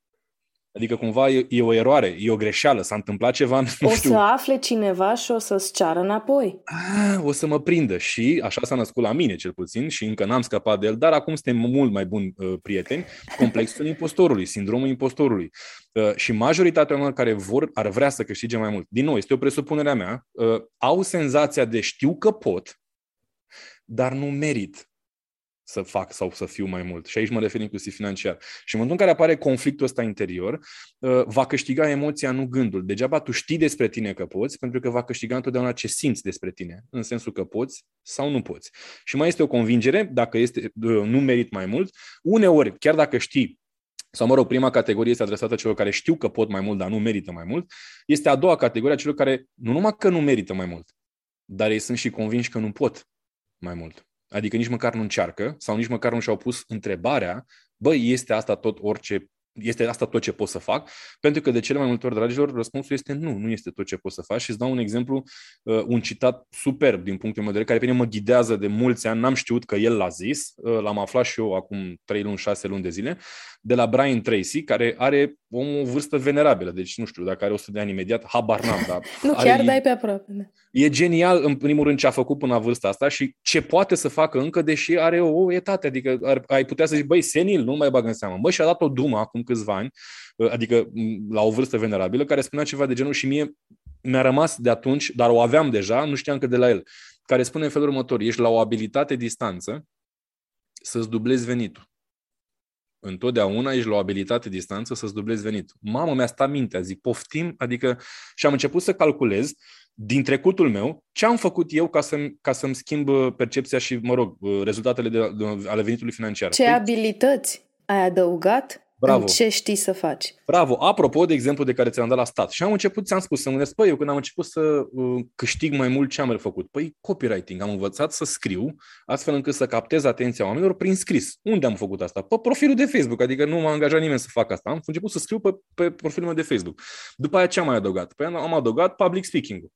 Adică cumva e, e o eroare, e o greșeală, s-a întâmplat ceva, nu știu. O să afle cineva și o să-ți ceară înapoi. A, o să mă prindă și așa s-a născut la mine cel puțin și încă n-am scăpat de el, dar acum suntem mult mai buni uh, prieteni. Complexul impostorului, sindromul impostorului. Uh, și majoritatea oamenilor care vor, ar vrea să câștige mai mult. Din nou, este o presupunere a mea, uh, au senzația de știu că pot, dar nu merit să fac sau să fiu mai mult. Și aici mă refer inclusiv financiar. Și în momentul în care apare conflictul ăsta interior, va câștiga emoția, nu gândul. Degeaba tu știi despre tine că poți, pentru că va câștiga întotdeauna ce simți despre tine, în sensul că poți sau nu poți. Și mai este o convingere, dacă este nu merit mai mult, uneori, chiar dacă știi, sau mă rog, prima categorie este adresată celor care știu că pot mai mult, dar nu merită mai mult, este a doua categorie a celor care nu numai că nu merită mai mult, dar ei sunt și convinși că nu pot mai mult. Adică nici măcar nu încearcă sau nici măcar nu și-au pus întrebarea bă, este asta tot orice, este asta tot ce pot să fac? Pentru că de cele mai multe ori, dragilor, răspunsul este nu, nu este tot ce pot să faci. Și îți dau un exemplu, un citat superb din punctul meu de vedere, care pe mine mă ghidează de mulți ani, n-am știut că el l-a zis, l-am aflat și eu acum trei luni, șase luni de zile, de la Brian Tracy, care are o vârstă venerabilă, deci nu știu, dacă are o sută de ani imediat, habar n-am, dar nu, chiar are, dai pe aproape. E genial, în primul rând, ce a făcut până la vârsta asta și ce poate să facă încă, deși are o etate, adică ar, ai putea să zici, băi, senil, nu mai bag în seamă. Băi, și-a dat o dumă acum câțiva ani, adică la o vârstă venerabilă, care spunea ceva de genul și mie mi-a rămas de atunci, dar o aveam deja, nu știam că de la el, care spune în felul următor: ești la o abilitate distanță să-ți dublezi venitul. Întotdeauna ești la o abilitate distanță să-ți dublezi venitul. Mamă, mi-a stat mintea, zic, poftim, adică, și am început să calculez din trecutul meu ce am făcut eu ca să-mi, ca să-mi schimb percepția și, mă rog, rezultatele de, de, ale venitului financiar. Ce abilități ai adăugat? Bravo. În ce știi să faci. Bravo. Apropo de exemplu de care ți-am dat la stat. Și am început, ți-am spus, să mă gândesc, păi, eu când am început să uh, câștig mai mult, ce am refăcut? Păi, copywriting. Am învățat să scriu astfel încât să captez atenția oamenilor prin scris. Unde am făcut asta? Pe profilul de Facebook. Adică nu m-a angajat nimeni să fac asta. Am început să scriu pe, pe profilul meu de Facebook. După aia ce am mai adăugat? Păi am adăugat public speaking-ul.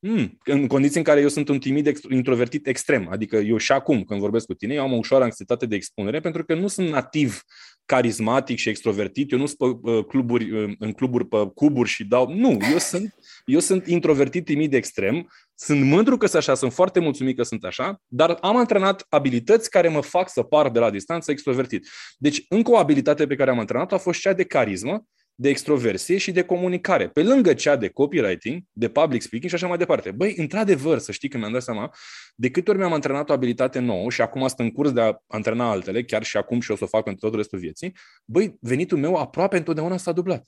Mm, în condiții în care eu sunt un timid introvertit extrem, adică eu și acum când vorbesc cu tine, eu am o ușoară anxietate de expunere pentru că nu sunt nativ carismatic și extrovertit, eu nu sunt pe cluburi, în cluburi pe cuburi și dau, nu, eu sunt, eu sunt introvertit, timid extrem, sunt mândru că sunt așa, sunt foarte mulțumit că sunt așa, dar am antrenat abilități care mă fac să par de la distanță extrovertit. Deci încă o abilitate pe care am antrenat-o a fost cea de carismă, de extroversie și de comunicare, pe lângă cea de copywriting, de public speaking și așa mai departe. Băi, într-adevăr, să știi că mi-am dat seama de câte ori mi-am antrenat o abilitate nouă și acum sunt în curs de a antrena altele, chiar și acum și o să o fac în tot restul vieții, băi, venitul meu aproape întotdeauna s-a dublat.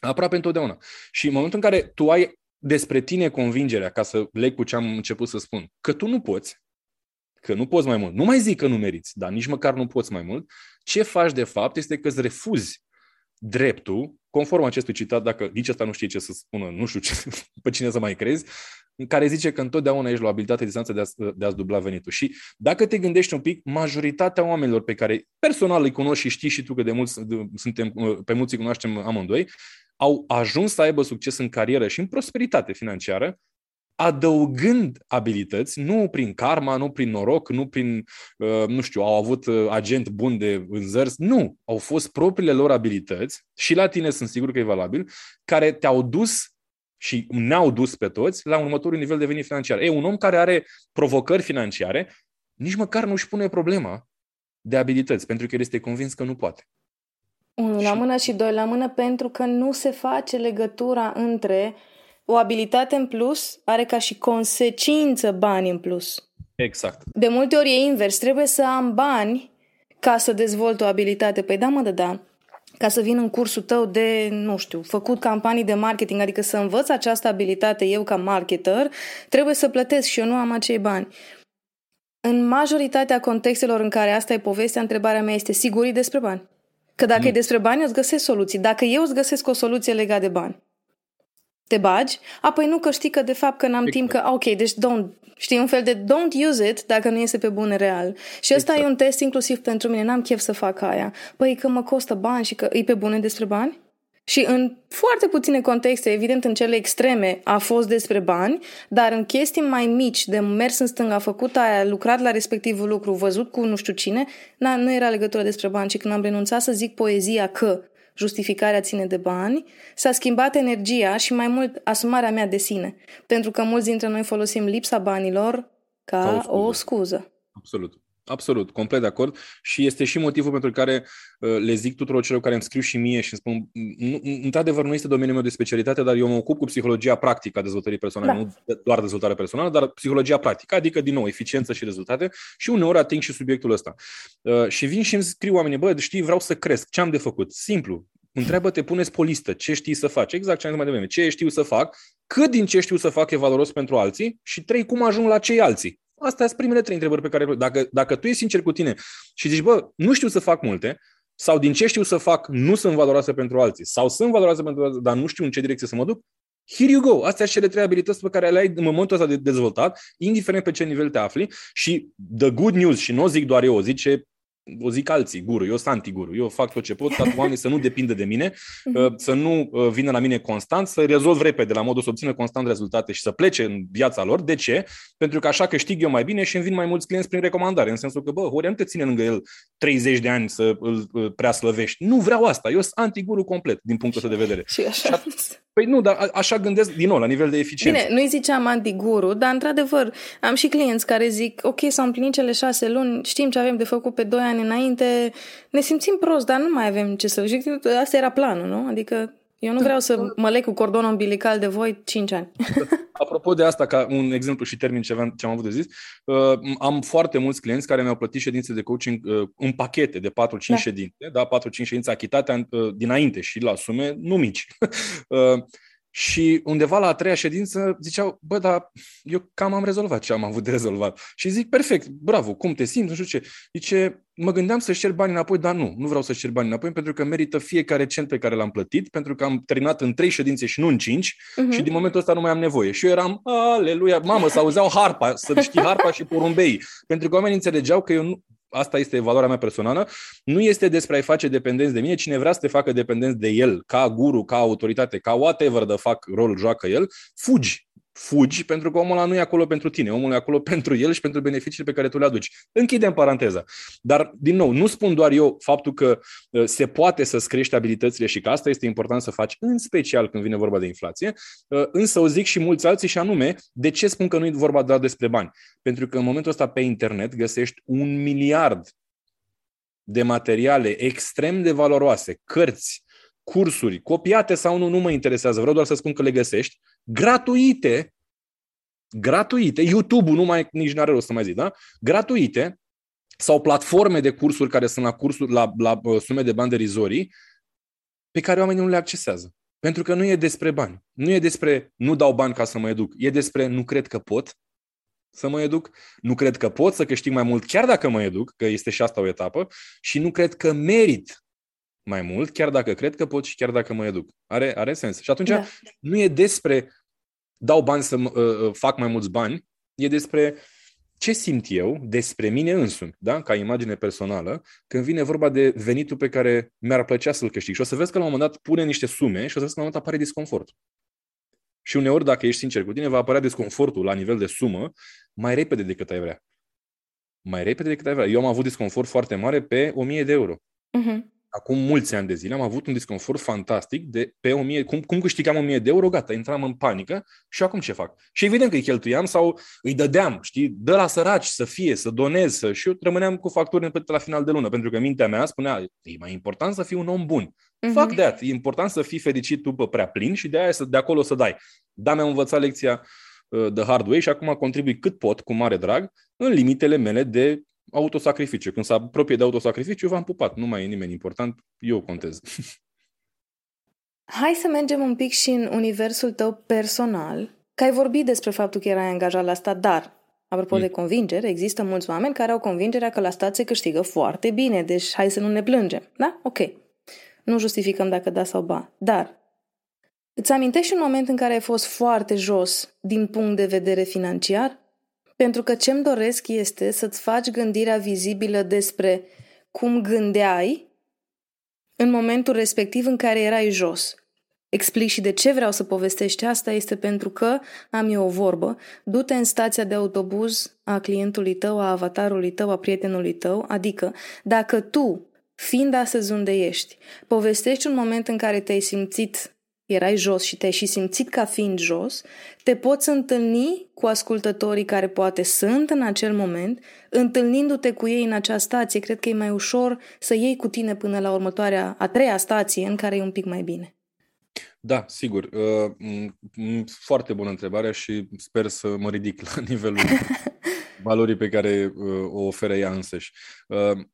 Aproape întotdeauna. Și în momentul în care tu ai despre tine convingerea, ca să leg cu ce am început să spun, că tu nu poți, că nu poți mai mult, nu mai zic că nu meriți, dar nici măcar nu poți mai mult, ce faci de fapt este că îți refuzi dreptul, conform acestui citat, dacă nici ăsta nu știe ce să spună, nu știu ce, pe cine să mai crezi, care zice că întotdeauna ești la o abilitate distanță de a, de a-ți dubla venitul. Și dacă te gândești un pic, majoritatea oamenilor pe care personal îi cunoști și știi și tu că de mulți suntem, pe mulți îi cunoaștem amândoi, au ajuns să aibă succes în carieră și în prosperitate financiară, adăugând abilități, nu prin karma, nu prin noroc, nu prin, nu știu, au avut agent bun de vânzări, nu, au fost propriile lor abilități, și la tine sunt sigur că e valabil, care te-au dus și ne-au dus pe toți la următorul nivel de venit financiar. E un om care are provocări financiare, nici măcar nu își pune problema de abilități, pentru că el este convins că nu poate. Unul la mână și doi la mână, pentru că nu se face legătura între o abilitate în plus are ca și consecință bani în plus. Exact. De multe ori e invers. Trebuie să am bani ca să dezvolt o abilitate. Păi da, mă, da, da. Ca să vin în cursul tău de, nu știu, făcut campanii de marketing, adică să învăț această abilitate eu ca marketer, trebuie să plătesc și eu nu am acei bani. În majoritatea contextelor în care asta e povestea, întrebarea mea este: sigur e despre bani? Că dacă nu e despre bani, eu îți găsesc soluții. Dacă eu îți găsesc o soluție legată de bani, te bagi, apoi nu, că știi că de fapt că n-am exact timp, că ok, deci don't, știi, un fel de don't use it dacă nu iese pe bune real. Și ăsta exact. E un test inclusiv pentru mine, n-am chef să fac aia. Păi că mă costă bani și că e pe bune despre bani? Și în foarte puține contexte, evident în cele extreme a fost despre bani, dar în chestii mai mici, de mers în stânga, făcut aia, lucrat la respectivul lucru, văzut cu nu știu cine, nu era legătură despre bani. Și când am renunțat să zic poezia că justificarea ține de bani, s-a schimbat energia și mai mult asumarea mea de sine. Pentru că mulți dintre noi folosim lipsa banilor ca, ca o scuză. o scuză. Absolut. Absolut. Complet de acord. Și este și motivul pentru care le zic tuturor celor care îmi scriu și mie și îmi spun, nu, într-adevăr nu este domeniul meu de specialitate, dar eu mă ocup cu psihologia practică a dezvoltării personale, da. Nu doar dezvoltarea personală, dar psihologia practică, adică din nou eficiență și rezultate, și uneori ating și subiectul ăsta. Și vin și îmi scriu oamenii, bă, știi, vreau să cresc, ce am de făcut? Simplu. Întreabă-te, puneți pe listă ce știi să faci, exact ce am zis mai devreme, ce știu să fac, cât din ce știu să fac e valoros pentru alții și trei, cum ajung la cei alții. Astea sunt primele trei întrebări pe care, dacă, dacă tu ești sincer cu tine și zici, bă, nu știu să fac multe, sau din ce știu să fac nu sunt valoroase pentru alții, sau sunt valoroase pentru alții, dar nu știu în ce direcție să mă duc, here you go. Astea sunt cele trei abilități pe care le ai în momentul ăsta de dezvoltat, indiferent pe ce nivel te afli. Și the good news, și nu o zic doar eu, o zice o zic alții, guru, eu sunt anti-guru, eu fac tot ce pot, dar oamenii să nu depindă de mine, să nu vină la mine constant, să rezolv repede, la modul să obțină constant rezultate și să plece în viața lor. De ce? Pentru că așa câștig eu mai bine și îmi vin mai mulți clienți prin recomandare, în sensul că, bă, Horia nu te ține lângă el treizeci de ani să îl prea slăvești. Nu vreau asta, eu sunt anti-guru complet, din punctul ăsta de vedere. Și așa... Păi nu, dar așa gândesc din nou, la nivel de eficiență. Bine, nu-i ziceam anti-guru, dar într-adevăr am și clienți care zic, ok, s-au împlinit cele șase luni, știm ce avem de făcut pe doi ani înainte, ne simțim prost, dar nu mai avem ce să... Asta era planul, nu? Adică eu nu vreau să mă leg cu cordonul umbilical de voi cinci ani. Apropo de asta, ca un exemplu și termin ce am avut de zis, am foarte mulți clienți care mi-au plătit ședințe de coaching în pachete de patru-cinci da. ședințe, da? patru-cinci ședințe achitate dinainte și la sume nu mici. Și undeva la a treia ședință ziceau, bă, dar eu cam am rezolvat ce am avut de rezolvat. Și zic, perfect, bravo, cum te simți, nu știu ce. Zice, mă gândeam să-și cer bani înapoi, dar nu, nu vreau să-și cer bani înapoi, pentru că merită fiecare cent pe care l-am plătit, pentru că am terminat în trei ședințe și nu în cinci, uh-huh. și din momentul ăsta nu mai am nevoie. Și eu eram, aleluia, mamă, s-auzeau harpa, să știi harpa și porumbeii, pentru că oamenii înțelegeau că eu nu... Asta este valoarea mea personală. Nu este despre a-i face dependenți de mine. Cine vrea să te facă dependenți de el, ca guru, ca autoritate, ca whatever the fuck rol joacă el, fugi. Fugi, pentru că omul ăla nu e acolo pentru tine. Omul e acolo pentru el și pentru beneficiile pe care tu le aduci. Închidem paranteza. Dar, din nou, nu spun doar eu faptul că se poate să-ți crești abilitățile și că asta este important să faci, în special când vine vorba de inflație, însă o zic și mulți alții și anume, de ce spun că nu e vorba doar despre bani? Pentru că în momentul ăsta pe internet găsești un miliard de materiale extrem de valoroase, cărți, cursuri, copiate sau nu, nu mă interesează, vreau doar să spun că le găsești, gratuite, gratuite, YouTube-ul nu mai, nici n-are rost să mai zic, da? Gratuite, sau platforme de cursuri care sunt la, cursuri, la, la sume de bani derizorii, pe care oamenii nu le accesează. Pentru că nu e despre bani. Nu e despre nu dau bani ca să mă educ. E despre nu cred că pot să mă educ, nu cred că pot să câștig mai mult chiar dacă mă educ, că este și asta o etapă, și nu cred că merit mai mult, chiar dacă cred că pot și chiar dacă mă educ. Are, are sens. Și atunci da. Nu e despre dau bani să uh, fac mai mulți bani, e despre ce simt eu despre mine însumi, da? Ca imagine personală, când vine vorba de venitul pe care mi-ar plăcea să-l câștig. Și o să vezi că la un moment dat pune niște sume și o să vezi că la un moment dat apare disconfort. Și uneori, dacă ești sincer cu tine, va apărea disconfortul la nivel de sumă mai repede decât ai vrea. Mai repede decât ai vrea. Eu am avut disconfort foarte mare pe o mie de euro. Mhm. Acum mulți ani de zile am avut un disconfort fantastic de pe o mie, cum, cum câștigam o mie de euro, gata, intram în panică și acum ce fac? Și evident că îi cheltuiam sau îi dădeam, știi, dă la săraci să fie, să donez, să... și eu rămâneam cu facturi neplătite la final de lună, pentru că mintea mea spunea, e mai important să fii un om bun. Mm-hmm. Fuck that, e important să fii fericit după prea plin și de aia să, de acolo să dai. Dar mi-am învățat lecția uh, the hard way și acum contribui cât pot, cu mare drag, în limitele mele de autosacrificiu. Când se apropie de autosacrificiu, v-am pupat. Nu mai e nimeni important, eu contez. Hai să mergem un pic și în universul tău personal, că ai vorbit despre faptul că erai angajat la stat, dar, apropo mm. de convingere, există mulți oameni care au convingerea că la stat se câștigă foarte bine, deci hai să nu ne plângem. Da? Ok. Nu justificăm dacă da sau ba. Dar, îți amintești un moment în care ai fost foarte jos din punct de vedere financiar? Pentru că ce-mi doresc este să-ți faci gândirea vizibilă despre cum gândeai în momentul respectiv în care erai jos. Explic și de ce vreau să povestești asta, este pentru că am eu o vorbă. Du-te în stația de autobuz a clientului tău, a avatarului tău, a prietenului tău, adică dacă tu, fiind astăzi unde ești, povestești un moment în care te-ai simțit... erai jos și te-ai și simțit ca fiind jos, te poți întâlni cu ascultătorii care poate sunt în acel moment, întâlnindu-te cu ei în acea stație, cred că e mai ușor să iei cu tine până la următoarea, a treia stație, în care e un pic mai bine. Da, sigur. Foarte bună întrebare și sper să mă ridic la nivelul valorii pe care o oferă ea însăși.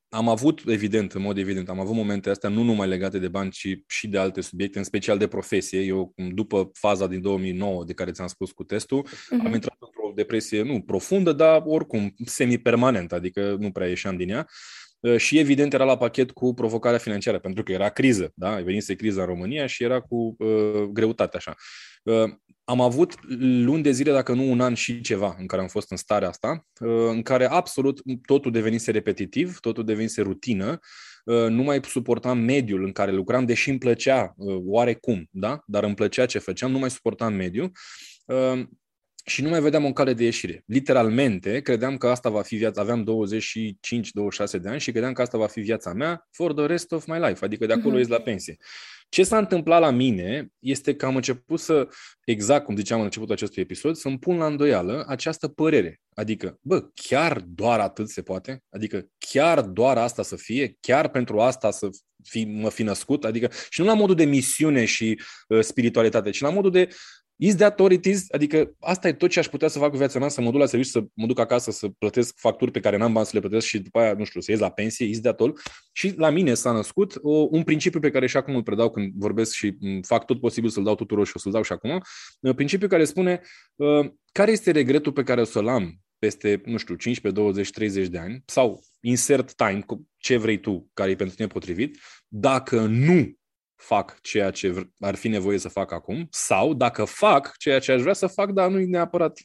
Am avut, evident, în mod evident, am avut momente astea nu numai legate de bani, ci și de alte subiecte, în special de profesie. Eu, după faza din două mii nouă de care ți-am spus cu testul, mm-hmm. am intrat într-o depresie, nu profundă, dar oricum semi-permanentă, adică nu prea ieșeam din ea. Și evident era la pachet cu provocarea financiară, pentru că era criză, da? Venise criza în România și era cu uh, greutate așa. Uh, am avut luni de zile, dacă nu un an și ceva, în care am fost în starea asta, în care absolut totul devenise repetitiv, totul devenise rutină, nu mai suportam mediul în care lucram, deși îmi plăcea oarecum, da? Dar îmi plăcea ce făceam, nu mai suportam mediul și nu mai vedeam o cale de ieșire. Literalmente, credeam că asta va fi viața, aveam douăzeci și cinci douăzeci și șase de ani și credeam că asta va fi viața mea for the rest of my life, adică de acolo ies la pensie. Ce s-a întâmplat la mine este că am început să, exact cum ziceam în începutul acestui episod, să-mi pun la îndoială această părere. Adică, bă, chiar doar atât se poate? Adică chiar doar asta să fie? Chiar pentru asta să fi, mă fi născut? Adică, și nu la modul de misiune și uh, spiritualitate, ci la modul de is that all it is? Adică asta e tot ce aș putea să fac cu viața mea, să mă duc la serviciu, să mă duc acasă, să plătesc facturi pe care n-am bani să le plătesc și după aia, nu știu, să ies la pensie, is that all? Și la mine s-a născut o, un principiu pe care și acum îl predau când vorbesc și fac tot posibil să-l dau tuturor și o să-l dau și acum. Principiul care spune, uh, care este regretul pe care o să-l am peste, nu știu, cincisprezece, douăzeci, treizeci de ani sau insert time, ce vrei tu, care e pentru tine potrivit, dacă nu fac ceea ce ar fi nevoie să fac acum sau dacă fac ceea ce aș vrea să fac, dar nu e neapărat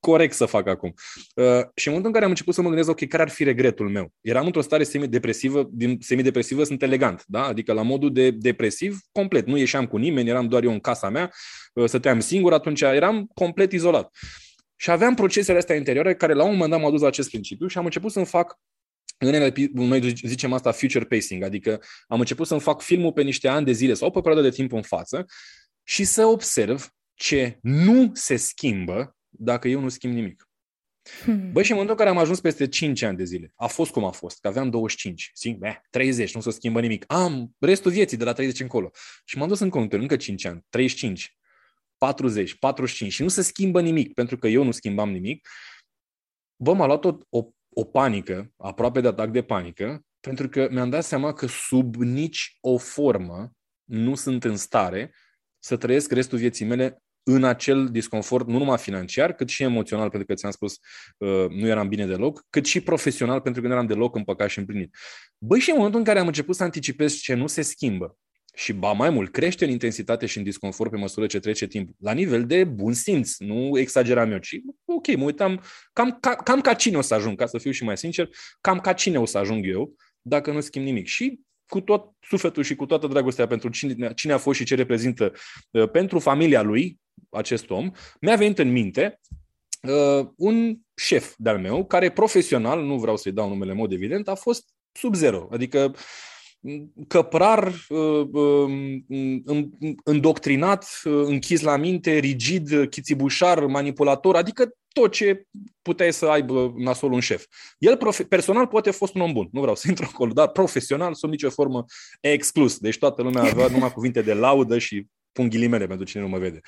corect să fac acum. Uh, și în momentul în care am început să mă gândesc, ok, care ar fi regretul meu? Eram într-o stare semidepresivă, din semidepresivă sunt elegant, da? Adică la modul de depresiv, complet. Nu ieșeam cu nimeni, eram doar eu în casa mea, stăteam singur, atunci eram complet izolat. Și aveam procesele astea interioare care la un moment dat m-au dus la acest principiu și am început să-mi fac, noi zicem asta future pacing, adică am început să-mi fac filmul pe niște ani de zile sau pe o perioadă de timp în față și să observ ce nu se schimbă dacă eu nu schimb nimic. Hmm. Băi, și în momentul în care am ajuns peste cinci ani de zile, a fost cum a fost, că aveam douăzeci și cinci, zic, bă, treizeci, nu se schimbă nimic, am restul vieții de la treizeci încolo. Și m-am dus în conturi, încă cinci ani, treizeci și cinci, patruzeci, patruzeci și cinci și nu se schimbă nimic, pentru că eu nu schimbam nimic. Bă, m-a luat o, o o panică, aproape de atac de panică, pentru că mi-am dat seama că sub nici o formă nu sunt în stare să trăiesc restul vieții mele în acel disconfort, nu numai financiar, cât și emoțional, pentru că ți-am spus nu eram bine deloc, cât și profesional, pentru că nu eram deloc împăcat și împlinit. Băi, și în momentul în care am început să anticipez ce nu se schimbă, și ba mai mult, crește în intensitate și în disconfort pe măsură ce trece timpul. La nivel de bun simț, nu exageram eu, ci ok, mă uitam cam, cam, cam ca cine o să ajung, ca să fiu și mai sincer, cam ca cine o să ajung eu dacă nu schimb nimic. Și cu tot sufletul și cu toată dragostea pentru cine, cine a fost și ce reprezintă uh, pentru familia lui, acest om, mi-a venit în minte uh, un șef de-al meu, care profesional, nu vreau să-i dau numele în mod evident, a fost sub zero, adică căprar, îndoctrinat, închis la minte, rigid, chițibușar, manipulator, adică tot ce puteai să aibă nasul un șef. El personal poate a fost un om bun, nu vreau să intru acolo, dar profesional sub nicio formă exclus. Deci toată lumea avea numai cuvinte de laudă și pun ghilimele pentru cine nu mă vede.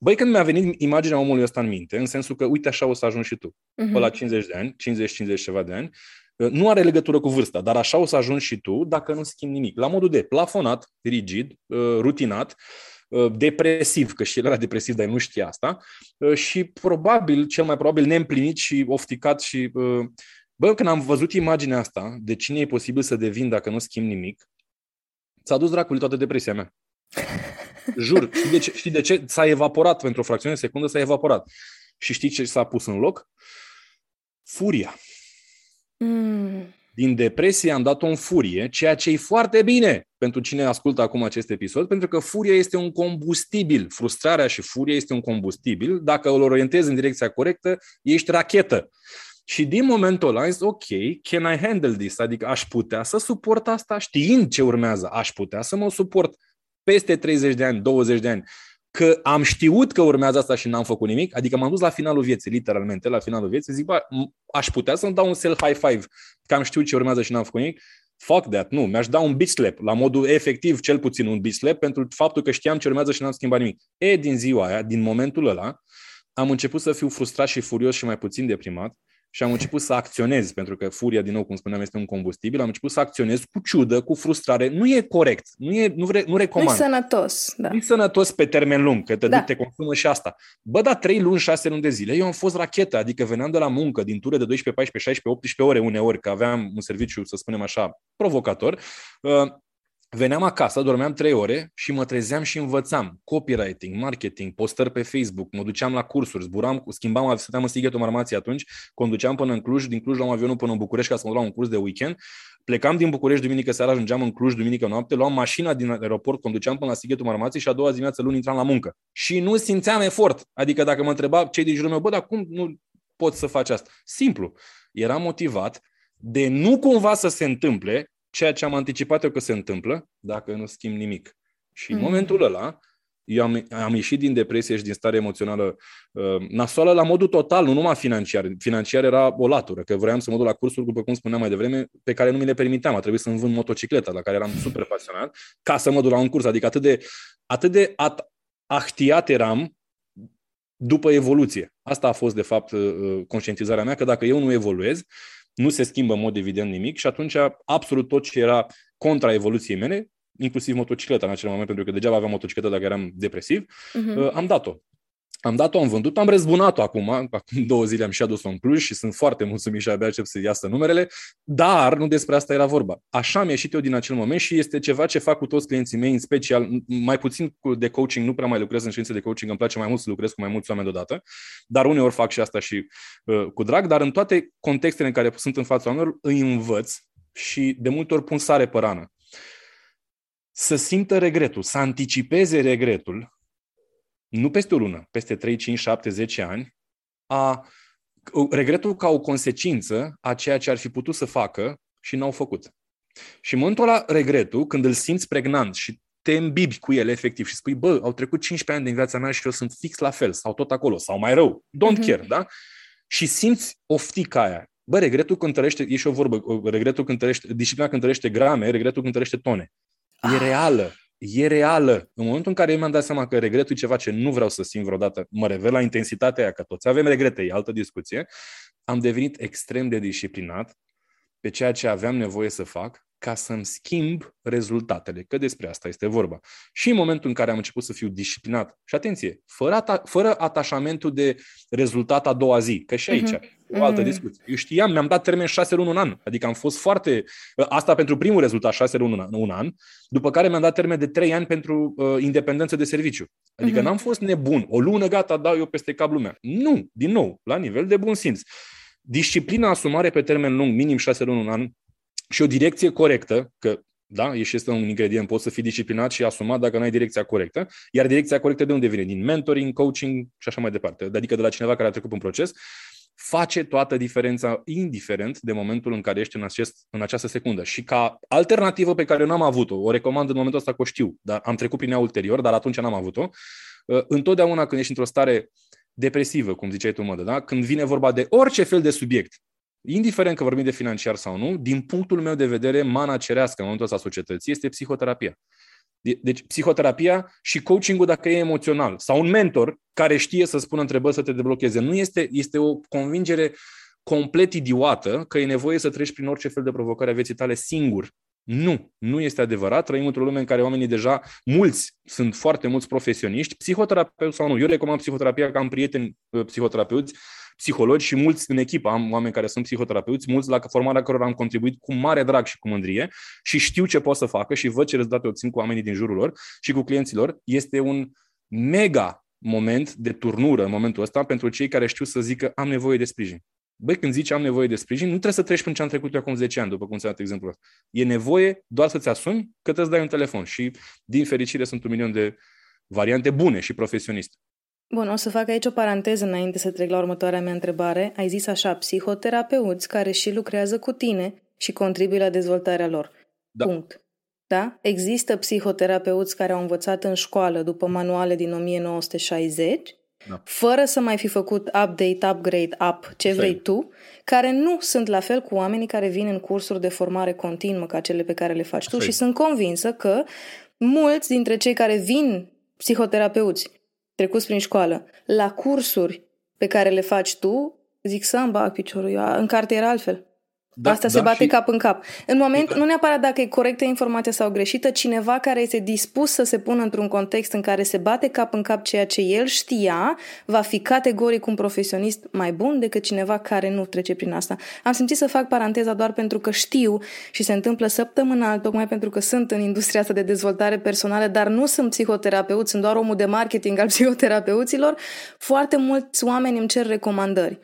Băi, când mi-a venit imaginea omului ăsta în minte, în sensul că uite așa o să ajungi și tu, pe la cincizeci de ani, cincizeci cincizeci ceva de ani, nu are legătură cu vârsta, dar așa o să ajungi și tu dacă nu schimbi nimic. La modul de plafonat, rigid, rutinat, depresiv, că și el era depresiv, dar nu știa asta, și probabil, cel mai probabil, neîmplinit și ofticat și... Bă, când am văzut imaginea asta, de cine e posibil să devin dacă nu schimb nimic, s-a dus dracului toată depresia mea. Jur. Știi de ce? Știi de ce? S-a evaporat, pentru o fracțiune de secundă s-a evaporat. Și știi ce s-a pus în loc? Furia. Din depresie am dat-o în furie, ceea ce e foarte bine pentru cine ascultă acum acest episod, pentru că furia este un combustibil. Frustrarea și furia este un combustibil. Dacă îl orientezi în direcția corectă, ești rachetă. Și din momentul ăla zic, ok, can I handle this? Adică aș putea să suport asta știind ce urmează. Aș putea să mă suport peste treizeci de ani, douăzeci de ani. Că am știut că urmează asta și n-am făcut nimic, adică m-am dus la finalul vieții, literalmente, la finalul vieții, zic, bă, aș putea să-mi dau un self high five, că am știut ce urmează și n-am făcut nimic, fuck that, nu, mi-aș da un bitch slap, la modul efectiv, cel puțin un bitch slap, pentru faptul că știam ce urmează și n-am schimbat nimic. E, din ziua aia, din momentul ăla, am început să fiu frustrat și furios și mai puțin deprimat și am început să acționez, pentru că furia, din nou, cum spuneam, este un combustibil, am început să acționez cu ciudă, cu frustrare. Nu e corect, nu, e, nu, re, nu recomand. Nu-i sănătos. Da. Nu-i sănătos pe termen lung, că te, da. te consumă și asta. Bă, da, trei luni, șase luni de zile, eu am fost rachetă, adică veneam de la muncă, din ture de doisprezece, paisprezece, șaisprezece, optsprezece ore uneori, că aveam un serviciu, să spunem așa, provocator, uh, Veneam acasă, dormeam trei ore și mă trezeam și învățam copywriting, marketing, postări pe Facebook, mă duceam la cursuri, zburam, schimbam, stăteam în Sighetul Marmației atunci, conduceam până în Cluj, din Cluj luam avionul până în București ca să mă duc la un curs de weekend, plecam din București duminică seara, ajungeam în Cluj duminică noapte, luam mașina din aeroport, conduceam până la Sighetul Marmației și a doua dimineață luni intram la muncă. Și nu simțeam efort. Adică dacă mă întreba cei din jurul meu, bă, dar cum nu pot să faci asta? Simplu. Eram motivat de nu cumva să se întâmple ceea ce am anticipat eu că se întâmplă, dacă nu schimb nimic. Și mm. în momentul ăla, eu am, am ieșit din depresie și din stare emoțională uh, nasoală la modul total, nu numai financiar. Financiar era o latură, că vroiam să mă duc la cursuri, după cum spuneam mai devreme, pe care nu mi le permiteam. A trebuit să-mi vând motocicleta, la care eram super pasionat, ca să mă duc la un curs. Adică atât de, atât de at- ahtiat eram după evoluție. Asta a fost, de fapt, uh, conștientizarea mea, că dacă eu nu evoluez, nu se schimbă în mod evident nimic și atunci absolut tot ce era contra evoluției mele, inclusiv motocicleta în acel moment, pentru că degeaba aveam motocicletă dacă eram depresiv, uh-huh. am dat-o. Am dat-o, am vândut-o, am rezbunat-o acum, acum două zile am și adus-o în Cluj și sunt foarte mulțumit și abia aștept să iasă numerele, dar nu despre asta era vorba. Așa am ieșit eu din acel moment și este ceva ce fac cu toți clienții mei, în special, mai puțin de coaching, nu prea mai lucrez în științe de coaching, îmi place mai mult să lucrez cu mai mulți oameni deodată, dar uneori fac și asta și uh, cu drag, dar în toate contextele în care sunt în fața oamenilor, îi învăț și de multe ori pun sare pe rană. Să simtă regretul, să anticipeze regretul, nu peste o lună, peste trei, cinci, șapte, zece ani, a regretul ca o consecință a ceea ce ar fi putut să facă și n-au făcut. Și în momentul ăla, regretul, când îl simți pregnant și te îmbibi cu el efectiv și spui, bă, au trecut cincisprezece ani din viața mea și eu sunt fix la fel, sau tot acolo, sau mai rău, don't mm-hmm. care, da? Și simți oftica aia. Bă, regretul cântărește, e și o vorbă, regretul cântărește, disciplina cântărește grame, regretul cântărește tone. E reală. E reală. În momentul în care eu mi-am dat seama că regretul e ceva ce nu vreau să simt vreodată, mă refer la intensitatea aia, că toți avem regrete, e altă discuție, am devenit extrem de disciplinat pe ceea ce aveam nevoie să fac ca să-mi schimb rezultatele, că despre asta este vorba. Și în momentul în care am început să fiu disciplinat, și atenție, fără, ata- fără atașamentul de rezultat a doua zi, că și aici mm-hmm. o altă discuție. Eu știam, mi-am dat termen șase luni, un an. Adică am fost foarte... Asta pentru primul rezultat, șase luni, un an, după care mi-am dat termen de trei ani pentru uh, independență de serviciu. Adică mm-hmm. n-am fost nebun. O lună, gata, dau eu peste cap lumea. Nu, din nou, la nivel de bun simț. Disciplina, asumare pe termen lung, minim șase luni, un an, și o direcție corectă, că da, este un ingredient, poți să fii disciplinat și asumat dacă n-ai direcția corectă, iar direcția corectă de unde vine? Din mentoring, coaching și așa mai departe, adică de la cineva care a trecut un proces, face toată diferența, indiferent de momentul în care ești în, acest, în această secundă. Și ca alternativă pe care eu n-am avut-o, o recomand în momentul ăsta că o știu, dar am trecut prin ea ulterior, dar atunci n-am avut-o, întotdeauna când ești într-o stare depresivă, cum ziceai tu, mă, da? Când vine vorba de orice fel de subiect, indiferent că vorbim de financiar sau nu, din punctul meu de vedere, mana cerească în momentul ăsta societății este psihoterapia. Deci psihoterapia și coaching-ul dacă e emoțional sau un mentor care știe să spună întrebări să te deblocheze. Nu este, este o convingere complet idiotă că e nevoie să treci prin orice fel de provocare a vieții tale singur. Nu, nu este adevărat. Trăim într-o lume în care oamenii deja, mulți, sunt foarte mulți profesioniști, psihoterapeuți sau nu. Eu recomand psihoterapia că am prieteni psihoterapeuți, psihologi și mulți în echipă am oameni care sunt psihoterapeuți, mulți la formarea cărora am contribuit cu mare drag și cu mândrie și știu ce pot să facă și văd ce rezultate obțin cu oamenii din jurul lor și cu clienții lor. Este un mega moment de turnură în momentul ăsta pentru cei care știu să zică am nevoie de sprijin. Băi, când zici am nevoie de sprijin, nu trebuie să treci prin ce am trecut eu acum zece ani, după cum ți-am dat exemplul ăsta. E nevoie doar să-ți asumi că te dai un telefon și, din fericire, sunt un milion de variante bune și profesioniste. Bun, o să fac aici o paranteză înainte să trec la următoarea mea întrebare. Ai zis așa, psihoterapeuți care și lucrează cu tine și contribuie la dezvoltarea lor. Da. Punct. Da? Există psihoterapeuți care au învățat în școală după manuale din nouăsprezece șaizeci, da, fără să mai fi făcut update, upgrade, up, ce vrei tu, care nu sunt la fel cu oamenii care vin în cursuri de formare continuă ca cele pe care le faci tu. Sei. Și sunt convinsă că mulți dintre cei care vin psihoterapeuți trecuți prin școală la cursuri pe care le faci tu, zic să-mi bag piciorul eu, în carte era altfel. Da, Asta da, se bate și... cap în cap. În moment, da. nu neapărat dacă e corectă informația sau greșită, cineva care este dispus să se pună într-un context în care se bate cap în cap ceea ce el știa, va fi categoric un profesionist mai bun decât cineva care nu trece prin asta. Am simțit să fac paranteza doar pentru că știu și se întâmplă săptămânal, tocmai pentru că sunt în industria asta de dezvoltare personală, dar nu sunt psihoterapeut, sunt doar omul de marketing al psihoterapeuților. Foarte mulți oameni îmi cer recomandări.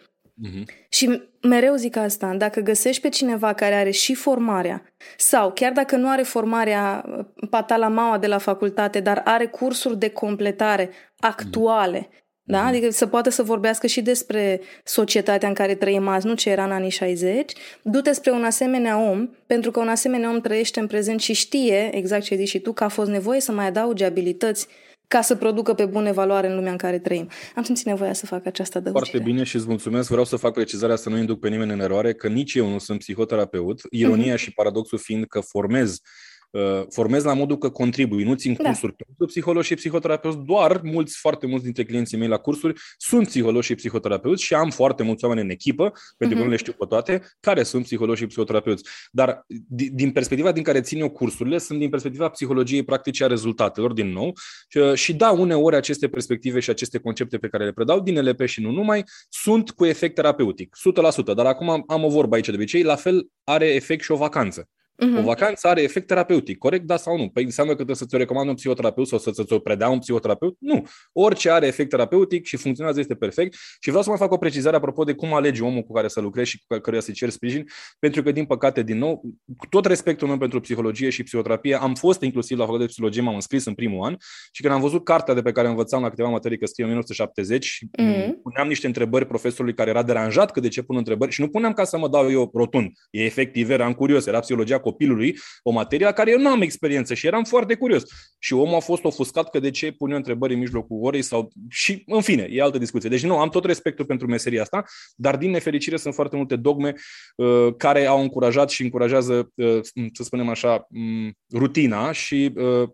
Uhum. Și mereu zic asta, dacă găsești pe cineva care are și formarea sau chiar dacă nu are formarea patalamaua de la facultate, dar are cursuri de completare actuale, uhum. da? Adică să poată să vorbească și despre societatea în care trăim azi, nu ce era în anii șaizeci, du-te spre un asemenea om, pentru că un asemenea om trăiește în prezent și știe, exact ce ai zis și tu, că a fost nevoie să mai adaugi abilități ca să producă pe bune valoare în lumea în care trăim. Am simțit nevoia să fac această adăugire. Foarte bine și îți mulțumesc. Vreau să fac precizarea, să nu induc pe nimeni în eroare, că nici eu nu sunt psihoterapeut. Ironia mm-hmm. și paradoxul fiind că formez uh, formez la modul că contribui. Nu țin da. cursuri pentru psihologi și psihoterapeuți, doar mulți, foarte mulți dintre clienții mei la cursuri sunt psihologi și psihoterapeuți și am foarte mulți oameni în echipă, pentru că mm-hmm. nu le știu pe toate, care sunt psihologi și psihoterapeuți. Dar din perspectiva din care țin eu cursurile, sunt din perspectiva psihologiei practice a rezultatelor, din nou. Și da, uneori aceste perspective și aceste concepte pe care le predau din N L P și nu numai, sunt cu efect terapeutic, o sută la sută. Dar acum am o vorbă aici de obicei, la fel are efect și o vacanță. O vacanță are efect terapeutic, corect, da sau nu? Păi înseamnă că trebuie să ți-o recomand un psihoterapeut sau să ți-o predea un psihoterapeut? Nu. Orice are efect terapeutic și funcționează, este perfect. Și vreau să mai fac o precizare apropo de cum alegi omul cu care să lucrezi și cu căruia să-i ceri sprijin, pentru că, din păcate, din nou, cu tot respectul meu pentru psihologie și psihoterapie, am fost inclusiv la facultatea de psihologie, m-am înscris în primul an și când am văzut cartea de pe care învățam la câteva materii, că scrie în nouăsprezece șaptezeci, mm-hmm. puneam niște întrebări profesorului care era deranjat că de ce pun întrebări și nu puneam ca să mă dau eu rotund. E efectiv, eram curios, era psihologia copilului, o materie la care eu nu am experiență și eram foarte curios. Și omul a fost ofuscat că de ce pune întrebări în mijlocul orei sau și în fine, e altă discuție. Deci nu, am tot respectul pentru meseria asta, dar din nefericire sunt foarte multe dogme uh, care au încurajat și încurajează, uh, să spunem așa, um, rutina și uh,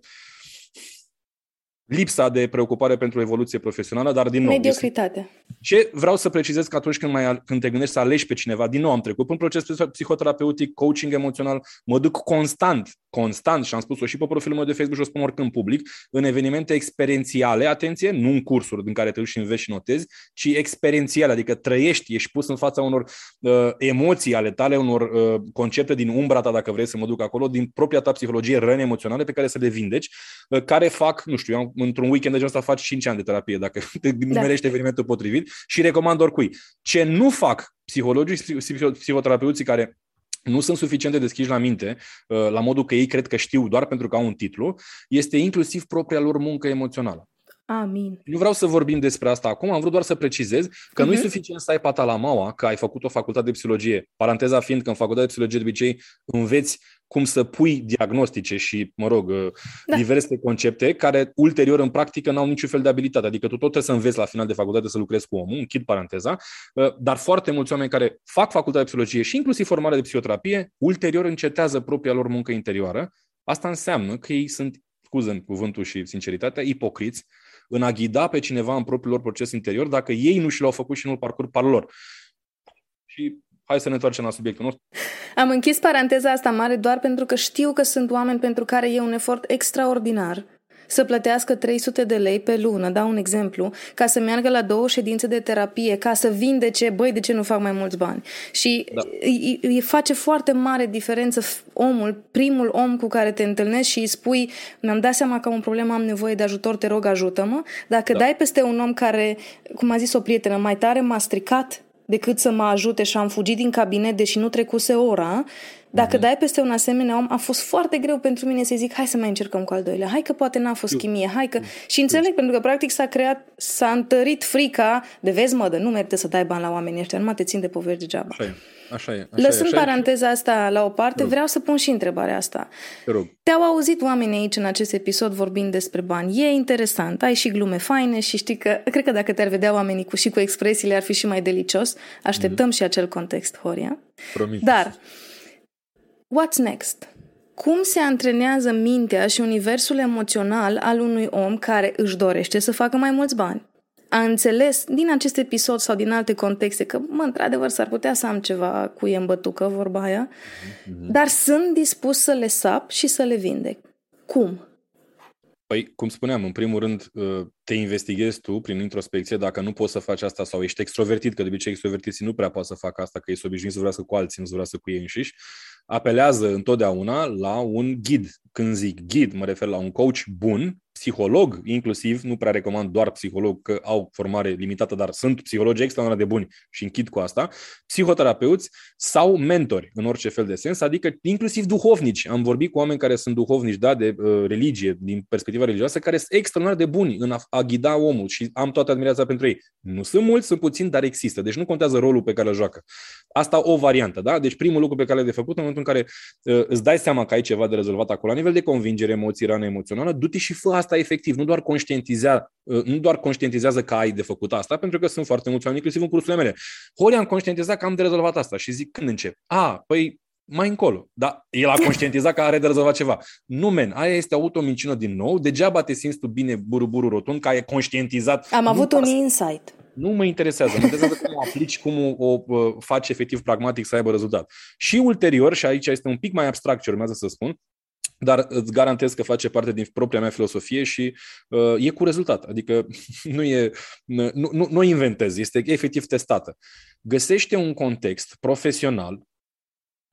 lipsa de preocupare pentru evoluție profesională, dar din nou... Mediocritate. Ce vreau să precizez că atunci când, mai, când te gândești să alegi pe cineva, din nou am trecut prin proces psihoterapeutic, coaching emoțional, mă duc constant, constant, și am spus-o și pe profilul meu de Facebook și o spun oricând public, în evenimente experiențiale, atenție, nu în cursuri din care te duci și înveți și notezi, ci experiențiale, adică trăiești, ești pus în fața unor uh, emoții ale tale, unor uh, concepte din umbra ta, dacă vrei să mă duc acolo, din propria ta psihologie, răni emoționale pe care să le vindeci, uh, care fac, nu știu, eu într-un weekend de genul ăsta faci cinci ani de terapie dacă te merești da. evenimentul potrivit și recomand oricui. Ce nu fac psihologii și psihoterapeuții care nu sunt suficient de deschiși la minte, la modul că ei cred că știu doar pentru că au un titlu, este inclusiv propria lor muncă emoțională. Amin. Nu vreau să vorbim despre asta acum, am vrut doar să precizez că uh-huh. nu e suficient să ai patalamaua că ai făcut o facultate de psihologie. Paranteza fiind că în facultatea de psihologie de obicei înveți cum să pui diagnostice și, mă rog, da. diverse concepte care ulterior în practică n-au niciun fel de abilitate. Adică tu tot trebuie să înveți la final de facultate să lucrezi cu omul, închid paranteza, dar foarte mulți oameni care fac facultatea de psihologie și inclusiv formarea de psihoterapie, ulterior încetează propria lor muncă interioară. Asta înseamnă că ei sunt, scuză-mi cuvântul și sinceritatea, ipocriți în a ghida pe cineva în propriul lor proces interior dacă ei nu și l-au făcut și nu-l parcurg pe al lor. Și hai să ne întoarcem la subiectul nostru. Am închis paranteza asta mare doar pentru că știu că sunt oameni pentru care e un efort extraordinar să plătească trei sute de lei pe lună, dau un exemplu, ca să meargă la două ședințe de terapie, ca să vindece, băi, de ce nu fac mai mulți bani? Și da. îi, îi face foarte mare diferență omul, primul om cu care te întâlnești și îi spui, mi-am dat seama că am o problemă, am nevoie de ajutor, te rog, ajută-mă. Dacă da. dai peste un om care, cum a zis o prietenă, mai tare m-a stricat decât să mă ajute și am fugit din cabinet deși nu trecuse ora, dacă dai peste un asemenea om, a fost foarte greu pentru mine să-i zic, hai să mai încercăm cu al doilea, hai că poate n-a fost chimie, hai că... Și înțeleg, pentru că practic s-a creat, s-a întărit frica de, vezi mă, de nu merite să dai bani la oamenii ăștia, numai te țin de poveri degeaba. Așa e, așa e. Așa Lăsând așa paranteza e. asta la o parte, vreau să pun și întrebarea asta. Te-au auzit oamenii aici în acest episod vorbind despre bani. E interesant, ai și glume faine și știi că, cred că dacă te-ar vedea oamenii cu, și cu expresiile ar fi și mai delicios. Așteptăm mm. și acel context, Horia. Promit. Dar what's next? Cum se antrenează mintea și universul emoțional al unui om care își dorește să facă mai mulți bani? a înțeles din acest episod sau din alte contexte că, mă, într-adevăr, s-ar putea să am ceva cu e în bătucă, vorba aia, mm-hmm. dar sunt dispus să le sap și să le vindec. Cum? Păi, cum spuneam, în primul rând te investighezi tu prin introspecție dacă nu poți să faci asta sau ești extrovertit, că de obicei extrovertiții nu prea poate să facă asta, că ei sunt obișnuiți să vrească cu alții, nu să vrească cu ei înșiși. Apelează întotdeauna la un ghid. Când zic ghid, mă refer la un coach bun, psiholog inclusiv, nu prea recomand doar psiholog, că au formare limitată, dar sunt psihologi extraordinar de buni și închid cu asta, psihoterapeuți sau mentori în orice fel de sens, adică inclusiv duhovnici. Am vorbit cu oameni care sunt duhovnici, da, de uh, religie, din perspectiva religioasă, care sunt extraordinar de buni în a, a ghida omul și am toată admirația pentru ei. Nu sunt mulți, sunt puțini, dar există. Deci nu contează rolul pe care îl joacă. Asta o variantă, da? Deci primul lucru pe care l-ai de făcut în momentul în care uh, îți dai seama că ai ceva de rezolvat acolo, la nivel de convingere, emoții, rană emoțională, du-te și fă asta efectiv, nu doar conștientizează, nu doar conștientizează că ai de făcut asta, pentru că sunt foarte mulți oameni, inclusiv în cursurile mele. Horia, am conștientizat că am de rezolvat asta și zic, când încep? A, păi mai încolo. Dar el a conștientizat că are de rezolvat ceva. Nu, men, aia este autominciună din nou, degeaba te simți tu bine buru-buru rotund, că ai conștientizat. Am nu avut pas. Un insight. Nu mă interesează, mă interesează cum o aplici, cum o, o faci efectiv pragmatic să aibă rezultat. Și ulterior, și aici este un pic mai abstract ce urmează să spun, dar îți garantez că face parte din propria mea filosofie și uh, e cu rezultat. Adică nu e, nu, nu, nu inventez, este efectiv testată. Găsește un context profesional,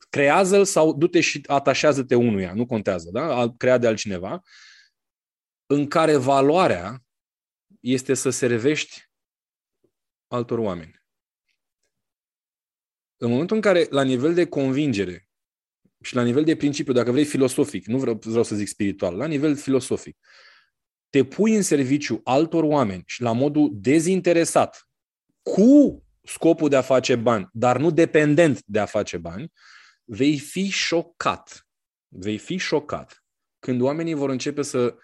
creează-l sau du-te și atașează-te unuia, nu contează, da? Al, crea de altcineva, în care valoarea este să servești altor oameni. În momentul în care, la nivel de convingere, și la nivel de principiu, dacă vrei filosofic, nu vreau, vreau să zic spiritual, la nivel filosofic, te pui în serviciu altor oameni și la modul dezinteresat, cu scopul de a face bani, dar nu dependent de a face bani, vei fi șocat. Vei fi șocat când oamenii vor începe să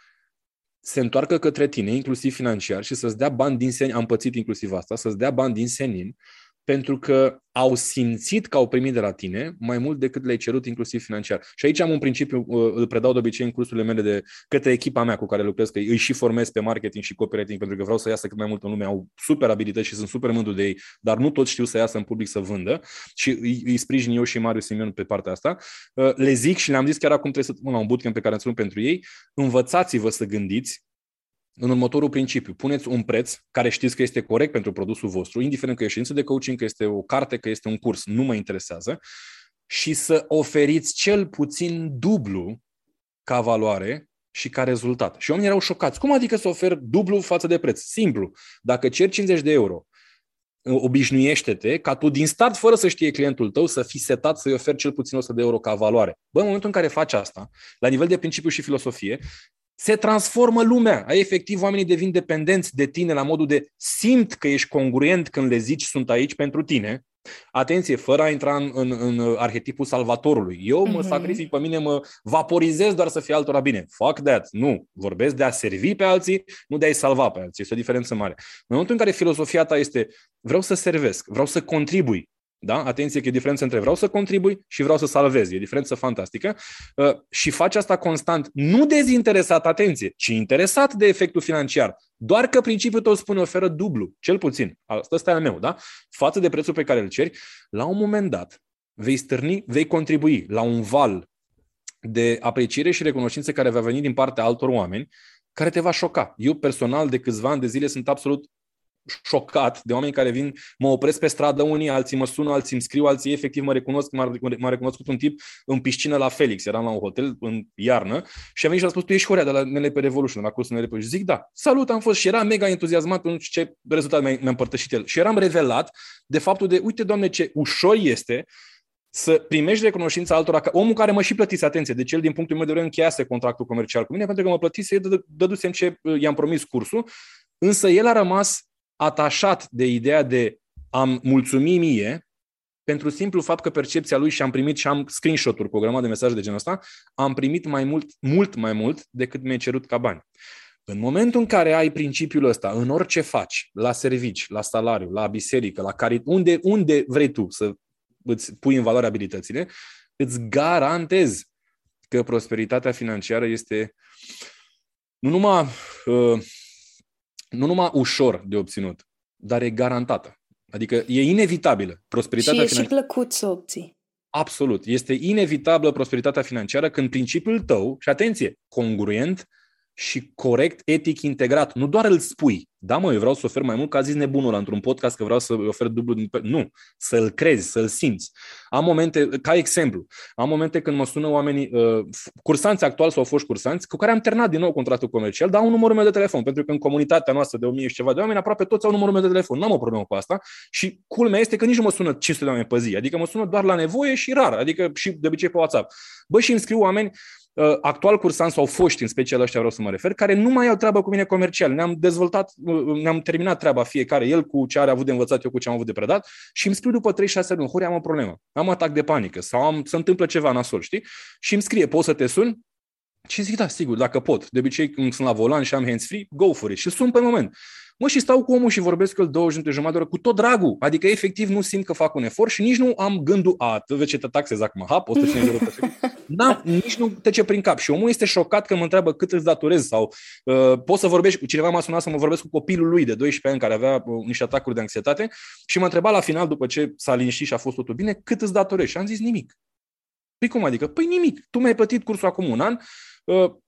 se întoarcă către tine, inclusiv financiar, și să-ți dea bani din senin, am pățit inclusiv asta, să-ți dea bani din senin, pentru că au simțit că au primit de la tine mai mult decât le-ai cerut, inclusiv financiar. Și aici am un principiu, îl predau de obicei în cursurile mele de către echipa mea cu care lucrez, că îi și formez pe marketing și copywriting, pentru că vreau să iasă cât mai mult în lume, au super abilități și sunt super mândru de ei, dar nu toți știu să iasă în public să vândă și îi, îi sprijin eu și Marius Simion pe partea asta. Le zic și le-am zis chiar acum trebuie să pun la un bootcamp pe care îl țin pentru ei, învățați-vă să gândiți în următorul principiu. Puneți un preț care știți că este corect pentru produsul vostru, indiferent că e ședință de coaching, că este o carte, că este un curs, nu mă interesează, și să oferiți cel puțin dublu ca valoare și ca rezultat. Și oamenii erau șocați. Cum adică să ofer dublu față de preț? Simplu. Dacă ceri cincizeci de euro, obișnuiește-te ca tu din start, fără să știe clientul tău, să fii setat să-i oferi cel puțin o sută de euro ca valoare. Bă, în momentul în care faci asta, la nivel de principiu și filosofie, se transformă lumea. Efectiv, oamenii devin dependenți de tine la modul de simt că ești congruent când le zici sunt aici pentru tine. Atenție, fără a intra în, în, în arhetipul salvatorului. Eu mă mm-hmm. sacrific pe mine, mă vaporizez doar să fie altora bine. Fuck that. Nu. Vorbesc de a servi pe alții, nu de a-i salva pe alții. Este o diferență mare. În momentul în care filosofia ta este vreau să servesc, vreau să contribui. Da? Atenție că e diferență între vreau să contribui și vreau să salvezi. E diferență fantastică. Uh, și faci asta constant, nu dezinteresat, atenție, ci interesat de efectul financiar. Doar că principiul tău spune oferă dublu, cel puțin. Asta este al meu, da? Față de prețul pe care îl ceri, la un moment dat vei stârni, vei contribui la un val de apreciere și recunoștință care va veni din partea altor oameni, care te va șoca. Eu personal de câțiva ani de zile sunt absolut șocat de oameni care vin, mă opresc pe stradă unii, alții mă sună, alții îmi scriu, alții efectiv mă recunosc, m-a recunoscut un tip în piscină la Felix, eram la un hotel în iarnă și a venit și a spus, tu ești Horia de la N L P Revolution, la cursul N L P. Și zic, da, salut, am fost și era mega entuziasmat, nu știu ce rezultat mi-a împărtășit el. Și eram revelat de faptul de, uite, Doamne, ce ușor este să primești recunoștința altora, că omul care mă și plătise, atenție, deci el din punctul meu de vedere încheiase contractul comercial cu mine, pentru că mă plătise, eu dădusem ce i-am promis cursul, însă el a rămas atașat de ideea de am mulțumi mie pentru simplu fapt că percepția lui și am primit și am screenshot-uri cu o grămadă de mesaje de genul ăsta, am primit mai mult, mult mai mult decât mi-ai cerut ca bani. În momentul în care ai principiul ăsta, în orice faci, la servici, la salariu, la biserică, la carit, unde, unde vrei tu să îți pui în valoare abilitățile, îți garantez că prosperitatea financiară este nu numai... Uh, nu numai ușor de obținut, dar e garantată. Adică e inevitabilă prosperitatea financiară. Și e și plăcut să obții. Absolut. Este inevitabilă prosperitatea financiară când principiul tău, și atenție, congruent și corect, etic integrat, nu doar îl spui. Da, mă, eu vreau să ofer mai mult, că a zis nebunul într-un podcast că vreau să ofer dublu din... Nu, să-l crezi, să-l simți. Am momente, ca exemplu, am momente când mă sună oamenii, uh, cursanți actuali sau foști cursanți, cu care am terminat din nou contractul comercial, dar au numărul meu de telefon, pentru că în comunitatea noastră de o mie și ceva de oameni, aproape toți au numărul meu de telefon. N-am o problemă cu asta și culmea este că nici nu mă sună cinci sute de oameni pe zi, adică mă sună doar la nevoie și rar, adică și de obicei pe WhatsApp. Bă, și îmi scriu oameni, actual cursanți sau foști, în special ăștia vreau să mă refer, care nu mai au treabă cu mine comercial. Ne-am dezvoltat, ne-am terminat treaba fiecare, el cu ce are avut de învățat, eu cu ce am avut de predat și îmi scriu după trei șase luni, Horia, am o problemă, am atac de panică sau am, se întâmplă ceva nasol, știi? Și îmi scrie, poți să te sun? Și zic, da, sigur, dacă pot. De obicei când sunt la volan și am hands-free, go for it și sun pe moment. Mă, și stau cu omul și vorbesc cu el douăzeci de jumătate de oră cu tot dragul. Adică efectiv nu simt că fac un efort și nici nu am gândul a, vezi ce te taxez acum, ha, o sută cincizeci de euro pe secundă. N-am, nici nu trece prin cap. Și omul este șocat că mă întreabă cât îți datorez sau uh, poți să vorbești, cineva m-a sunat să mă vorbesc cu copilul lui de doisprezece ani care avea uh, niște atacuri de anxietate și m-a întrebat la final, după ce s-a liniștit și a fost totul bine, cât îți datorezi? Și am zis nimic. Păi cum adică? Păi nimic. Tu mi-ai plătit cursul acum un an,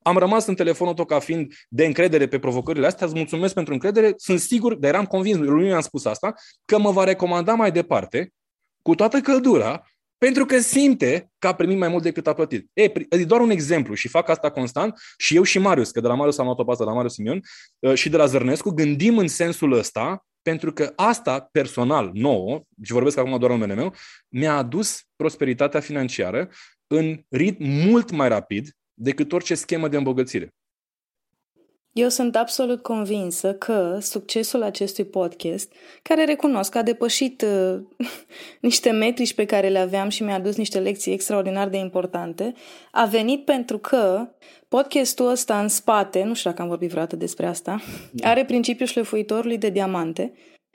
am rămas în telefonul tău ca fiind de încredere pe provocările astea, îți mulțumesc pentru încredere, sunt sigur, dar eram convins, lui mi-am spus asta, că mă va recomanda mai departe, cu toată căldura, pentru că simte că a primit mai mult decât a plătit. E, e doar un exemplu și fac asta constant și eu și Marius, că de la Marius am luat-o pasă, de la Marius Simion și de la Zărnescu, gândim în sensul ăsta, pentru că asta personal, nouă, și vorbesc acum doar în numele meu, mi-a adus prosperitatea financiară în ritm mult mai rapid decât orice schemă de îmbogățire. Eu sunt absolut convinsă că succesul acestui podcast, care recunosc că a depășit uh, niște metrici pe care le aveam și mi-a adus niște lecții extraordinar de importante, a venit pentru că podcastul ăsta în spate, nu știu dacă am vorbit vreodată despre asta, are principiul șlefuitorului de diamante,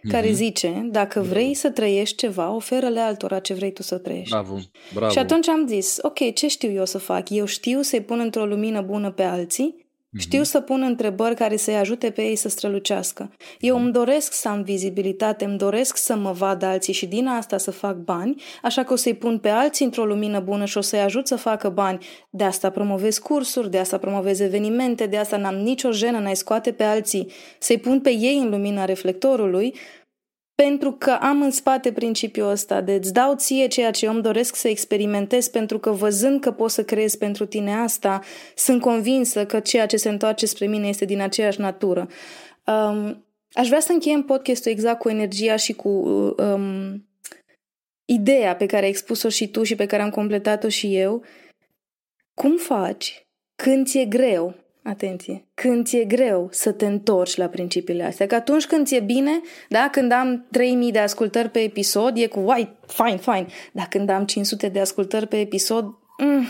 care zice, dacă vrei să trăiești ceva, oferă-le altora ce vrei tu să trăiești. Bravo, bravo. Și atunci am zis, ok, ce știu eu să fac? Eu știu să-i pun într-o lumină bună pe alții, știu să pun întrebări care să-i ajute pe ei să strălucească. Eu îmi doresc să am vizibilitate, îmi doresc să mă vadă alții și din asta să fac bani, așa că o să-i pun pe alții într-o lumină bună și o să-i ajut să facă bani. De asta promovez cursuri, de asta promovez evenimente, de asta n-am nicio jenă, n-ai scoate pe alții, să-i pun pe ei în lumina reflectorului, pentru că am în spate principiul ăsta de îți dau ție ceea ce eu îmi doresc să experimentez, pentru că văzând că poți să creezi pentru tine asta, sunt convinsă că ceea ce se întoarce spre mine este din aceeași natură. Um, aș vrea să încheiem podcastul exact cu energia și cu um, ideea pe care ai expus-o și tu și pe care am completat-o și eu. Cum faci când ți-e greu? Atenție, când ți-e greu să te întorci la principiile astea, că atunci când ți-e bine, da, când am trei mii de ascultări pe episod, e cu, uai, fine, fine, dar când am cinci sute de ascultări pe episod, mm,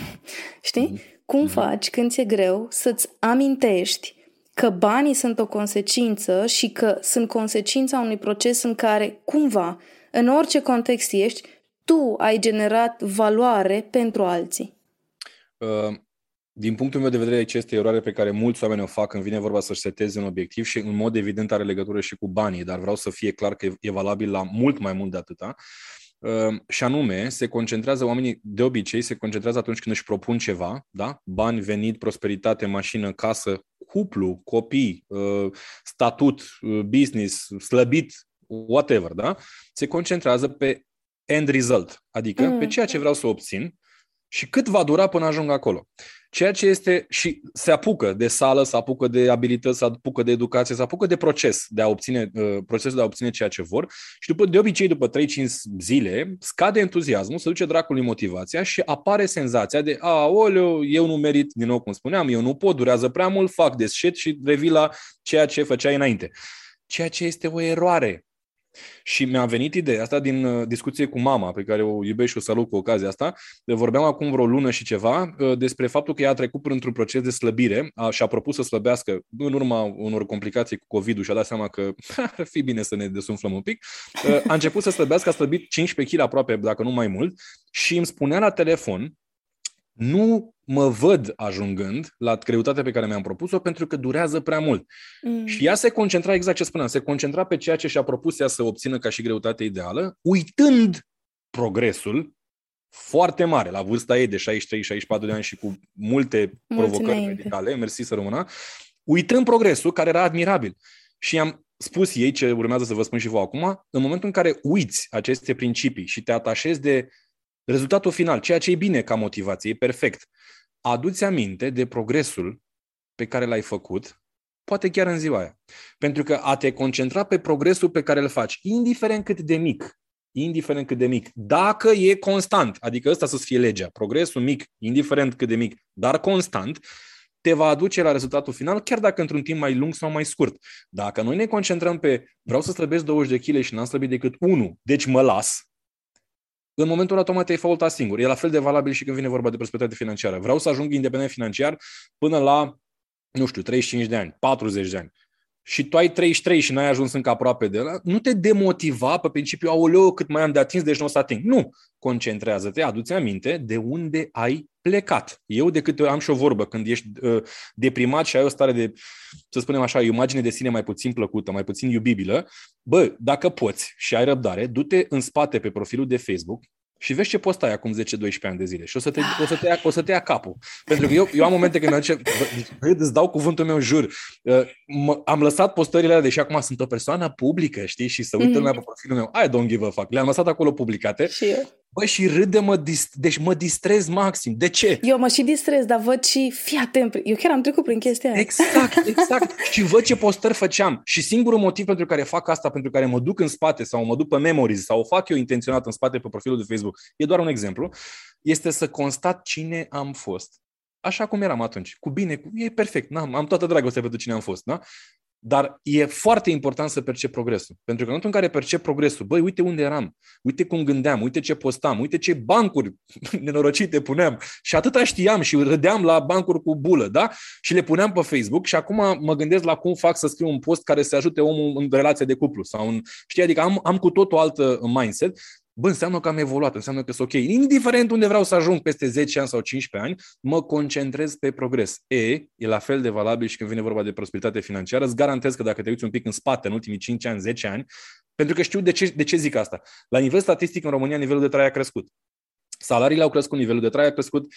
știi? Cum faci când ți-e greu să-ți amintești că banii sunt o consecință și că sunt consecința unui proces în care, cumva, în orice context ești, tu ai generat valoare pentru alții? Uh... Din punctul meu de vedere, aici este eroare pe care mulți oameni o fac când vine vorba să-și seteze un obiectiv și în mod evident are legătură și cu banii, dar vreau să fie clar că e valabil la mult mai mult de atâta. Și anume, se concentrează oamenii, de obicei, se concentrează atunci când își propun ceva, da? Bani, venit, prosperitate, mașină, casă, cuplu, copii, statut, business, slăbit, whatever, da? Se concentrează pe end result, adică mm. pe ceea ce vreau să obțin și cât va dura până ajung acolo. Ceea ce este și se apucă de sală, se apucă de abilități, se apucă de educație, se apucă de proces, de a obține, procesul de a obține ceea ce vor și după, de obicei după trei cinci zile scade entuziasmul, se duce dracului motivația și apare senzația de aoleu, eu nu merit, din nou cum spuneam, eu nu pot, durează prea mult, fac deșet și revii la ceea ce făceai înainte. Ceea ce este o eroare. Și mi-a venit ideea asta din discuție cu mama, pe care o iubesc și o salut cu ocazia asta. Vorbeam acum vreo lună și ceva despre faptul că ea a trecut printr-un proces de slăbire și a propus să slăbească în urma unor complicații cu COVID-ul și a dat seama că ar fi bine să ne desumflăm un pic. A început să slăbească, a slăbit cincisprezece kilograme aproape, dacă nu mai mult, și îmi spunea la telefon nu mă văd ajungând la greutatea pe care mi-am propus-o pentru că durează prea mult. Mm. Și ea se concentra, exact ce spuneam, se concentra pe ceea ce și-a propus ea să obțină ca și greutate ideală, uitând progresul foarte mare, la vârsta ei de șaizeci și trei șaizeci și patru de ani și cu multe provocări medicale, mersi să rămână, uitând progresul care era admirabil. Și am spus ei ce urmează să vă spun și vouă acum, în momentul în care uiți aceste principii și te atașezi de rezultatul final, ceea ce e bine ca motivație, e perfect, adu-ți aminte de progresul pe care l-ai făcut, poate chiar în ziua aia. Pentru că a te concentra pe progresul pe care îl faci, indiferent cât de mic, indiferent cât de mic, dacă e constant, adică ăsta să-ți fie legea, progresul mic, indiferent cât de mic, dar constant, te va aduce la rezultatul final, chiar dacă într-un timp mai lung sau mai scurt. Dacă noi ne concentrăm pe vreau să slăbesc douăzeci de kilograme și n-am slăbit decât unu, deci mă las, în momentul automat ai faultat singur. E la fel de valabil și când vine vorba de prosperitate financiară. Vreau să ajung independent financiar până la, nu știu, treizeci și cinci de ani, patruzeci de ani. Și tu ai treizeci și trei și n-ai ajuns încă aproape de ăla, nu te demotiva pe principiu, aoleo, cât mai am de atins, deci nu o să ating. Nu! Concentrează-te, adu-ți aminte de unde ai plecat. Eu de câte ori am și o vorbă, când ești uh, deprimat și ai o stare de, să spunem așa, imagine de sine mai puțin plăcută, mai puțin iubibilă, bă, dacă poți și ai răbdare, du-te în spate pe profilul de Facebook și vezi ce poți stai acum zece doisprezece ani de zile și o să te, o să te, ia, o să te ia capul. Pentru că eu, eu am momente când mi-am îți dau cuvântul meu, jur, m- am lăsat postările alea, deși acum sunt o persoană publică, știi, și să uită mm. pe profilul meu, I don't give a fuck, le-am lăsat acolo publicate. Și eu. Băi, și râde-mă, deci mă distrez maxim. De ce? Eu mă și distrez, dar văd și, fii atent, eu chiar am trecut prin chestia aia. Exact, exact. Și văd ce postări făceam. Și singurul motiv pentru care fac asta, pentru care mă duc în spate sau mă duc pe memories sau o fac eu intenționat în spate pe profilul de Facebook, e doar un exemplu, este să constat cine am fost. Așa cum eram atunci. Cu bine, cu... e perfect. N-am, am toată dragostea pentru cine am fost, da? Dar e foarte important să percep progresul. Pentru că în momentul în care percep progresul, băi, uite unde eram, uite cum gândeam, uite ce postam, uite ce bancuri nenorocite puneam. Și atâta știam și râdeam la bancuri cu bulă, da? Și le puneam pe Facebook și acum mă gândesc la cum fac să scriu un post care să ajute omul în relația de cuplu. Sau în, știi, adică am, am cu tot o altă mindset. Bă, înseamnă că am evoluat, înseamnă că sunt ok. Indiferent unde vreau să ajung peste zece ani sau cincisprezece ani, mă concentrez pe progres. E, e la fel de valabil și când vine vorba de prosperitate financiară. Îți garantez că dacă te uiți un pic în spate în ultimii cinci ani, zece ani, pentru că știu de ce, de ce zic asta. La nivel statistic în România nivelul de trai a crescut. Salariile au crescut, nivelul de trai a crescut,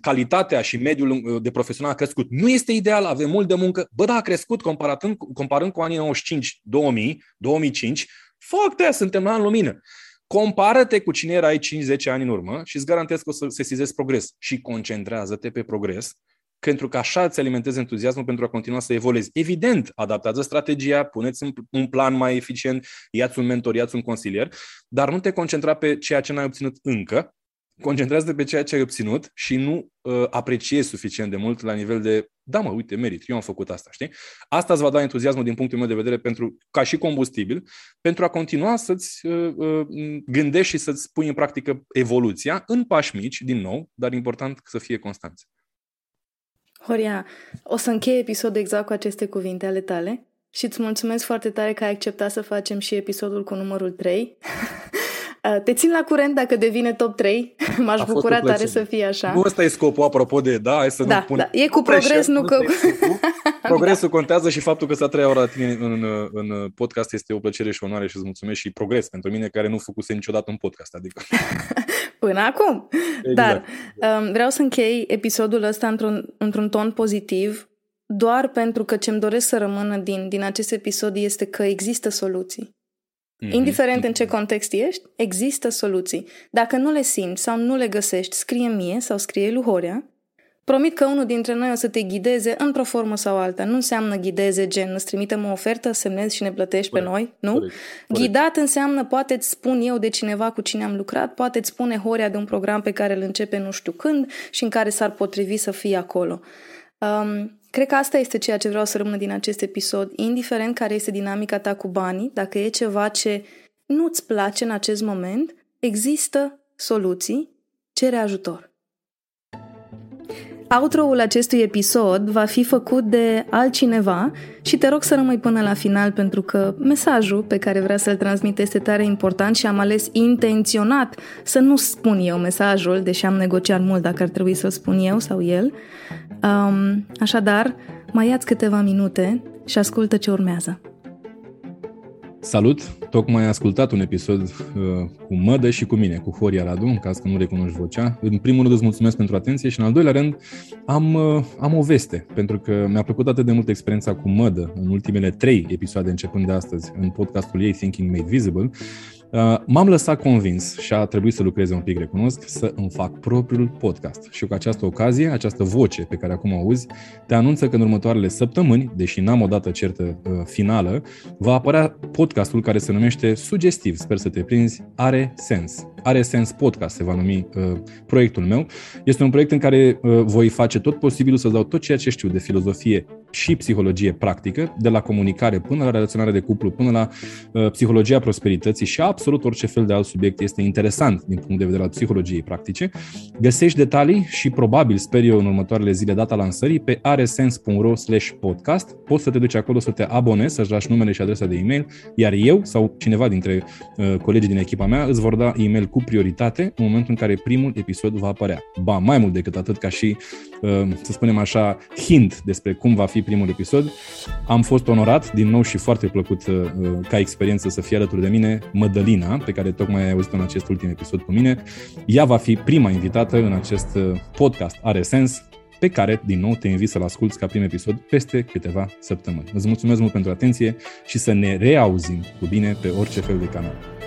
calitatea și mediul de profesional a crescut. Nu este ideal, avem mult de muncă. Bă, da, a crescut comparând, comparând cu anii nouăzeci și cinci, două mii, două mii cinci, Fuck that, suntem la în lumină. Compară-te cu cine erai cinci zece ani în urmă și îți garantez că o să sesizezi progres. Și concentrează-te pe progres, pentru că așa îți alimentezi entuziasmul pentru a continua să evoluezi. Evident, adaptează strategia, puneți un plan mai eficient, ia-ți un mentor, ia-ți un consilier, dar nu te concentra pe ceea ce n-ai obținut încă, concentrează-te pe ceea ce ai obținut și nu uh, apreciezi suficient de mult la nivel de da mă, uite, merit, eu am făcut asta, știi? Asta îți va da entuziasmul din punctul meu de vedere pentru, ca și combustibil pentru a continua să-ți uh, uh, gândești și să-ți pui în practică evoluția în pași mici, din nou, dar important să fie constanți. Horia, o să închei episodul exact cu aceste cuvinte ale tale și îți mulțumesc foarte tare că ai acceptat să facem și episodul cu numărul trei. Te țin la curent dacă devine top trei. M-aș bucura tare să fie așa. Nu ăsta e scopul, apropo de, da, hai să da, nu pun... Da. E cu progres, nu că... Progresul da. Contează și faptul că s-a treia oră la tine în, în podcast este o plăcere și onoare și îți mulțumesc și progres pentru mine care nu făcuse niciodată un podcast, adică... Până acum! Exact. Dar um, vreau să închei episodul ăsta într-un, într-un ton pozitiv, doar pentru că ce-mi doresc să rămână din, din acest episod este că există soluții. Indiferent în ce context ești, există soluții. Dacă nu le simți sau nu le găsești, scrie mie sau scrie lui Horia. Promit că unul dintre noi o să te ghideze într-o formă sau alta. Nu înseamnă ghideze gen, îți trimitem o ofertă, semnezi și ne plătești corect, pe noi, nu? Corect, corect. Ghidat înseamnă poate îți spun eu de cineva cu cine am lucrat, poate îți spune Horia de un program pe care îl începe nu știu când și în care s-ar potrivi să fii acolo. Um, Cred că asta este ceea ce vreau să rămână din acest episod, indiferent care este dinamica ta cu banii, dacă e ceva ce nu-ți place în acest moment, există soluții, cere ajutor. Outro-ul acestui episod va fi făcut de altcineva și te rog să rămâi până la final pentru că mesajul pe care vrea să-l transmit este tare important și am ales intenționat să nu spun eu mesajul, deși am negociat mult dacă ar trebui să-l spun eu sau el. Um, așadar, mai ia-ți câteva minute și ascultă ce urmează. Salut! Tocmai ai ascultat un episod uh, cu Mădă și cu mine, cu Horia Radu, în caz că nu recunoști vocea. În primul rând îți mulțumesc pentru atenție și în al doilea rând am, uh, am o veste, pentru că mi-a plăcut atât de mult experiența cu Mădă în ultimele trei episoade începând de astăzi în podcastul ei Thinking Made Visible. Uh, m-am lăsat convins și a trebuit să lucrez un pic, recunosc, să îmi fac propriul podcast. Și cu această ocazie, această voce pe care acum auzi, te anunță că în următoarele săptămâni, deși n-am o dată certă uh, finală, va apărea podcastul care se numește sugestiv, sper să te prinzi, Are Sens. Are Sens Podcast se va numi uh, proiectul meu. Este un proiect în care uh, voi face tot posibilul să dau tot ceea ce știu de filozofie și psihologie practică, de la comunicare până la relaționare de cuplu, până la uh, psihologia prosperității și absolut orice fel de alt subiect este interesant din punct de vedere al psihologiei practice. Găsești detalii și probabil, sper eu, în următoarele zile data lansării pe aresens punct ro slash podcast. Poți să te duci acolo să te abonezi, să-ți lași numele și adresa de e-mail, iar eu sau cineva dintre uh, colegii din echipa mea îți vor da e-mail cu prioritate în momentul în care primul episod va apărea. Ba, mai mult decât atât, ca și, să spunem așa, hint despre cum va fi primul episod, am fost onorat, din nou și foarte plăcut ca experiență să fie alături de mine, Mădălina, pe care tocmai ai auzit-o în acest ultim episod cu mine. Ea va fi prima invitată în acest podcast Are Sens, pe care, din nou, te invit să-l asculți ca prim episod peste câteva săptămâni. Îți mulțumesc mult pentru atenție și să ne reauzim cu bine pe orice fel de canal.